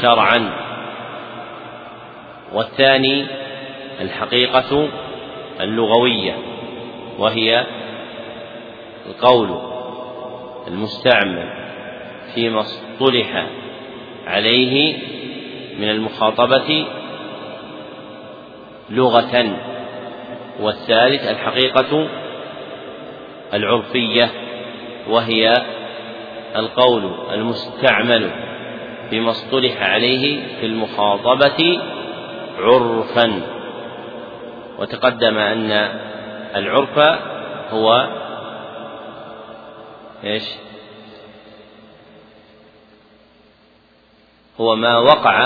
شرعا، والثاني الحقيقة اللغوية، وهي القول المستعمل فيما اصطلح عليه من المخاطبة لغة، والثالث الحقيقة العرفية، وهي القول المستعمل بما اصطلح عليه في المخاطبة عرفا. وتقدم أن العرف هو ما وقع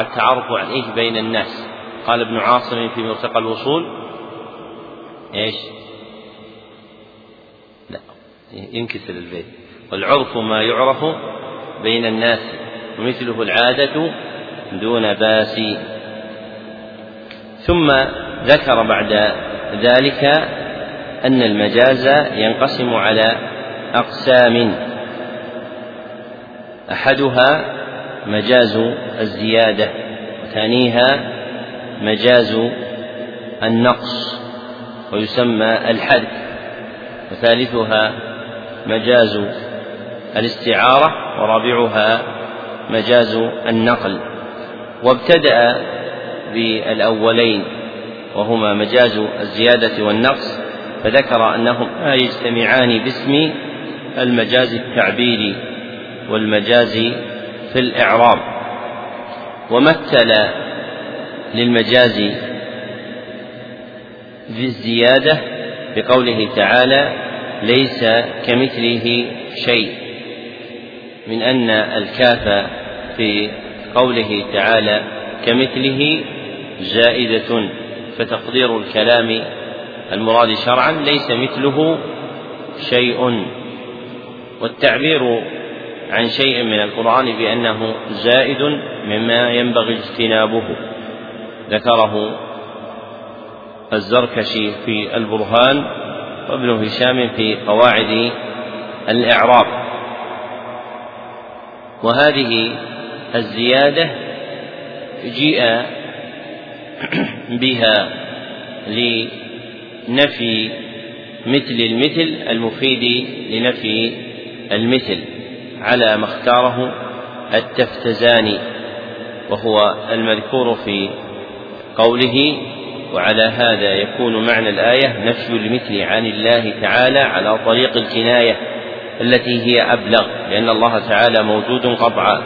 التعارف عليه بين الناس. قال ابن عاصم في مرتقى الوصول والعرف ما يعرف بين الناس ومثله العادة دون باس. ثم ذكر بعد ذلك أن المجاز ينقسم على أقسام: أحدها مجاز الزيادة، وثانيها مجاز النقص ويسمى الحذف، وثالثها مجاز الاستعارة، ورابعها مجاز النقل. وابتدأ بالأولين وهما مجاز الزيادة والنقص، فذكر أنهما يجتمعان باسم المجاز التعبيري والمجاز في الإعراب. ومثل للمجاز بالزيادة بقوله تعالى: ليس كمثله شيء، من أن الكاف في قوله تعالى كمثله زائدة، فتقدير الكلام المراد شرعا ليس مثله شيء. والتعبير عن شيء من القرآن بأنه زائد مما ينبغي اجتنابه ذكره الزركشي في البرهان وابن هشام في قواعد الإعراب. وهذه الزيادة جاء بها لنفي مثل المثل المفيد لنفي المثل على ما اختاره التفتزان وهو المذكور في قوله: وعلى هذا يكون معنى الآية نفي المثل عن الله تعالى على طريق الكناية التي هي أبلغ، لأن الله تعالى موجود قطعا،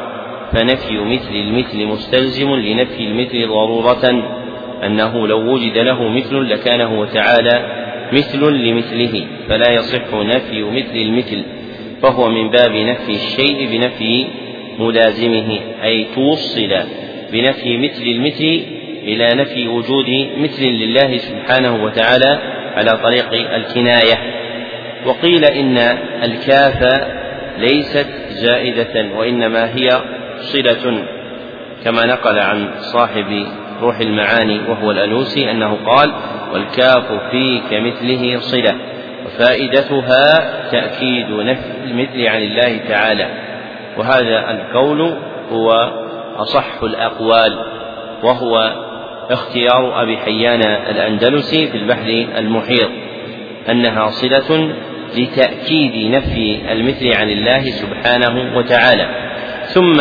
فنفي مثل المثل مستلزم لنفي المثل ضرورة، أنه لو وجد له مثل لكان هو تعالى مثل لمثله، فلا يصح نفي مثل المثل، فهو من باب نفي الشيء بنفي ملازمه، أي توصل بنفي مثل المثل إلى نفي وجود مثل لله سبحانه وتعالى على طريق الكناية. وقيل إن الكاف ليست زائدة وإنما هي صلة، كما نقل عن صاحب روح المعاني وهو الألوسي أنه قال: والكاف في كمثله صلة، وفائدتها تأكيد نفي المثل عن الله تعالى. وهذا القول هو أصح الأقوال، وهو اختيار أبي حيان الأندلسي في البحر المحيط، أنها صلة لتأكيد نفي المثل عن الله سبحانه وتعالى. ثم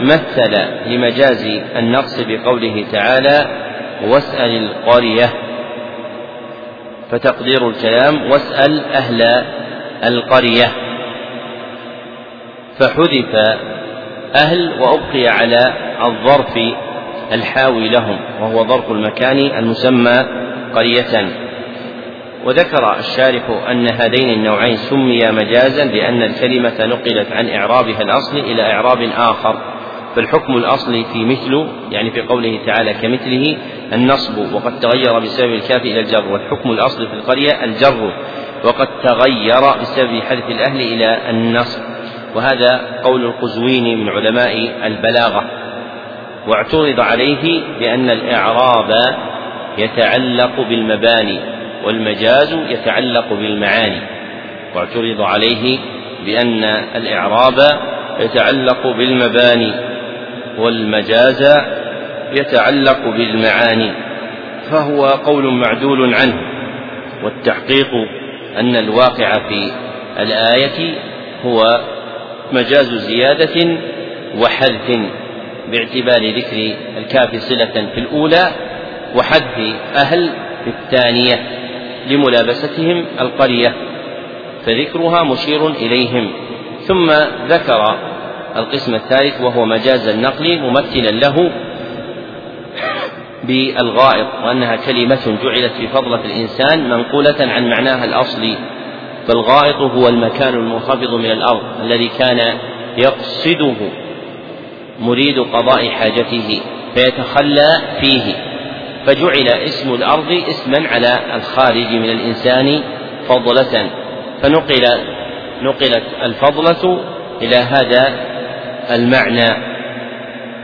مثل لمجاز النقص بقوله تعالى: واسأل القرية، فتقدير الكلام واسأل أهل القرية، فحذف أهل وأبقي على الظرف الحاوي لهم وهو ظرف المكان المسمى قرية. وذكر الشارح أن هذين النوعين سميا مجازا لأن الكلمة نقلت عن إعرابها الأصلي إلى إعراب آخر، فالحكم الأصلي في مثله يعني في قوله تعالى كمثله النصب وقد تغير بسبب الكاف إلى الجر، والحكم الأصلي في القرية الجر وقد تغير بسبب حدث الأهل إلى النصب. وهذا قول القزويني من علماء البلاغة، واعترض عليه بأن الإعراب يتعلق بالمباني والمجاز يتعلق بالمعاني، واعترض عليه بأن الإعراب يتعلق بالمباني والمجاز يتعلق بالمعاني، فهو قول معدول عنه. والتحقيق أن الواقع في الآية هو مجاز زيادة وحذف باعتبار ذكر الكاف صلة في الأولى وحذف أهل في الثانية لملابستهم القرية، فذكرها مشير إليهم. ثم ذكر القسم الثالث وهو مجاز النقل ممثلا له بالغائط، وأنها كلمة جعلت في فضلة الإنسان منقولة عن معناها الأصلي، فالغائط هو المكان المنخفض من الأرض الذي كان يقصده مريد قضاء حاجته فيتخلى فيه، فجعل اسم الأرض اسما على الخارج من الإنسان فضلة، فنقلت الفضلة إلى هذا المعنى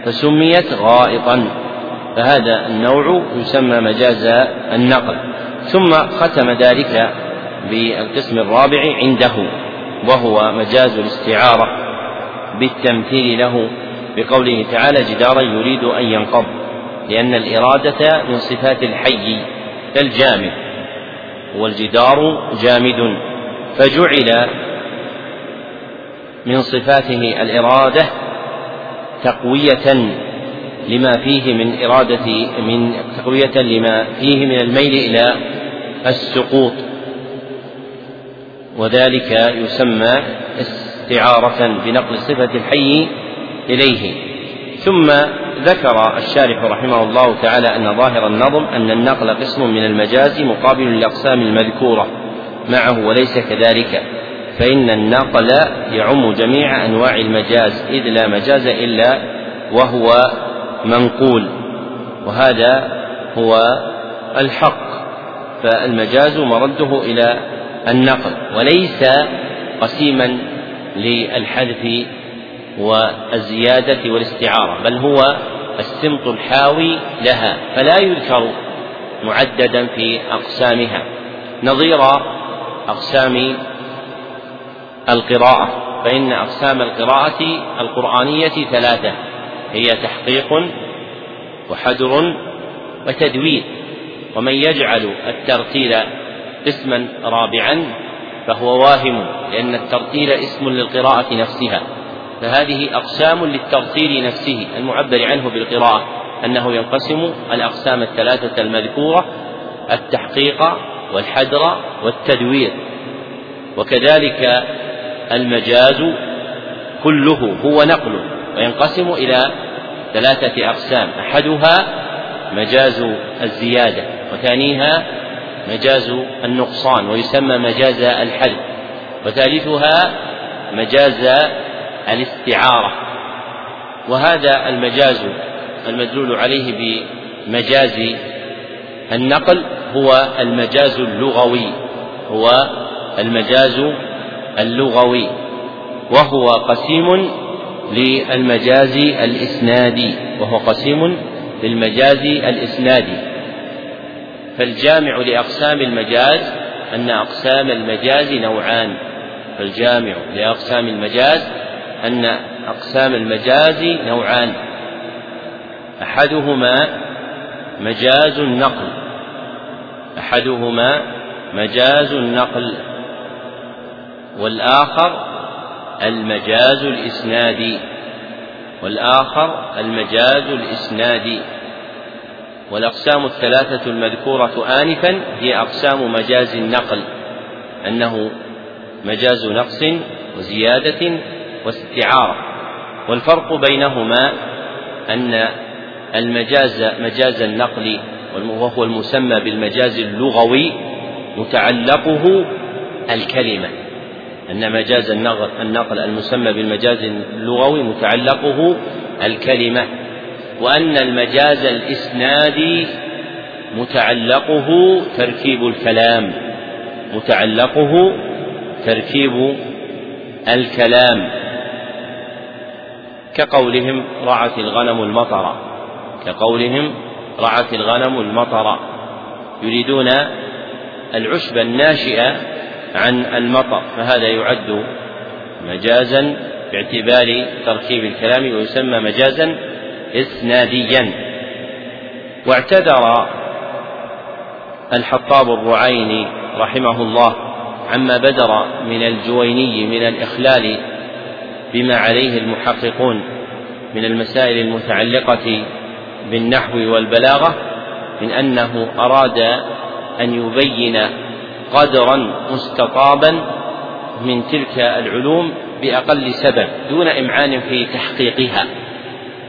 فسميت غائطا، فهذا النوع يسمى مجاز النقل. ثم ختم ذلك بالقسم الرابع عنده وهو مجاز الاستعارة بالتمثيل له بقوله تعالى: جدارا يريد أن ينقض، لأن الإرادة من صفات الحي كالجامد، والجدار جامد، فجعل من صفاته الإرادة تقوية لما فيه من تقوية لما فيه من الميل إلى السقوط، وذلك يسمى استعارة بنقل صفة الحي إليه. ثم ذكر الشارح رحمه الله تعالى أن ظاهر النظم أن النقل قسم من المجاز مقابل للأقسام المذكورة معه، وليس كذلك، فإن النقل يعم جميع أنواع المجاز إذ لا مجاز إلا وهو منقول، وهذا هو الحق، فالمجاز مرده إلى النقل وليس قسيما للحذف والزيادة والاستعارة، بل هو السمط الحاوي لها، فلا يذكر معددا في أقسامها نظير أقسام القراءة، فإن أقسام القراءة القرآنية ثلاثة، هي تحقيق وحدر وتدوين، ومن يجعل الترتيل اسما رابعا فهو واهم، لأن الترتيل اسم للقراءة نفسها، فهذه أقسام للترتيل نفسه المعبر عنه بالقراءة، أنه ينقسم الأقسام الثلاثة المذكورة التحقيق والحدر والتدوير. وكذلك المجاز كله هو نقل، وينقسم إلى ثلاثة أقسام، أحدها مجاز الزيادة، وثانيها مجاز النقصان ويسمى مجاز الحذف، وثالثها مجاز الاستعارة. وهذا المجاز المدلول عليه بمجاز النقل هو المجاز اللغوي، هو المجاز اللغوي، وهو قسيم للمجاز الإسنادي، وهو قسيم للمجاز الإسنادي. فالجامع لأقسام المجاز أن أقسام المجاز نوعان، فالجامع لأقسام المجاز أن أقسام المجاز نوعان، أحدهما مجاز النقل، أحدهما مجاز النقل، والآخر المجاز الإسنادي، والآخر المجاز الإسنادي. والأقسام الثلاثة المذكورة آنفا هي أقسام مجاز النقل، أنه مجاز نقص وزيادة واستعارة، والفرق بينهما أن المجاز مجاز النقل وهو المسمى بالمجاز اللغوي متعلقه الكلمة، أن مجاز النقل المسمى بالمجاز اللغوي متعلقه الكلمة، وأن المجاز الإسنادي متعلقه تركيب الكلام، متعلقه تركيب الكلام، كقولهم رعت الغنم المطر، كقولهم رعت الغنم المطر، يريدون العشب الناشئة عن المطر، فهذا يعد مجازا باعتبار تركيب الكلام ويسمى مجازا إسناديا. واعتذر الحطاب الرعيني رحمه الله عما بدر من الجويني من الإخلال بما عليه المحققون من المسائل المتعلقة بالنحو والبلاغة، من أنه أراد أن يبين قدرا مستطابا من تلك العلوم بأقل سبب دون إمعان في تحقيقها،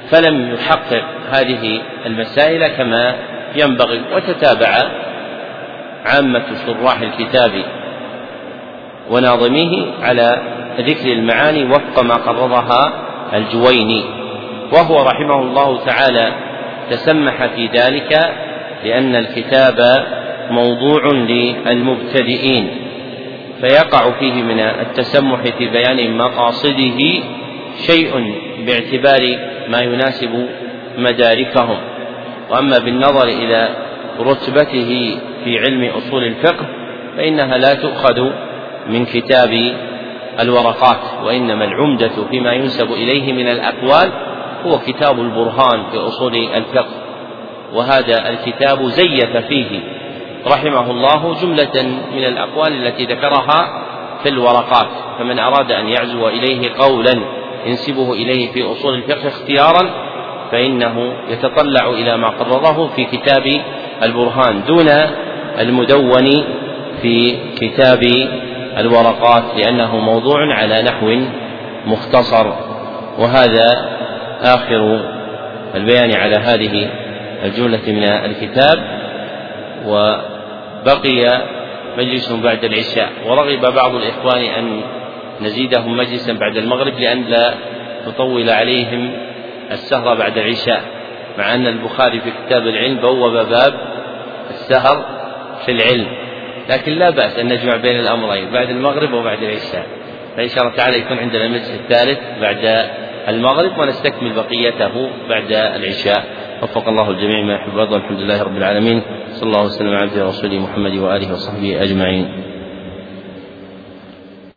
فلم يحقق هذه المسائل كما ينبغي، وتتابع عامة شراح الكتاب وناظميه على ذكر المعاني وفق ما قررها الجويني، وهو رحمه الله تعالى تسمح في ذلك لأن الكتاب موضوع للمبتدئين، فيقع فيه من التسمح في بيان مقاصده شيء باعتبار ما يناسب مداركهم. وأما بالنظر إلى رتبته في علم أصول الفقه فإنها لا تؤخذ من كتاب الورقات، وإنما العمدة فيما ينسب إليه من الأقوال هو كتاب البرهان في أصول الفقه، وهذا الكتاب زيف فيه رحمه الله جملة من الأقوال التي ذكرها في الورقات، فمن أراد أن يعزو إليه قولا ينسبه إليه في أصول الفقه اختيارا فإنه يتطلع إلى ما قرره في كتاب البرهان دون المدون في كتاب الورقات، لأنه موضوع على نحو مختصر. وهذا آخر البيان على هذه الجملة من الكتاب. وبقي مجلس بعد العشاء، ورغب بعض الإخوان أن نزيدهم مجلسا بعد المغرب لأن لا نطول عليهم السهرة بعد العشاء، مع أن البخاري في كتاب العلم بوب باب السهر في العلم، لكن لا بأس أن نجمع بين الأمرين بعد المغرب وبعد العشاء، فإن شاء الله تعالى يكون عندنا المجلس الثالث بعد المغرب ونستكمل بقيته بعد العشاء. وفق الله الجميع ما يحب ويرضى، الحمد لله رب العالمين، صلى الله وسلم على عبده ورسوله محمد وآله وصحبه أجمعين.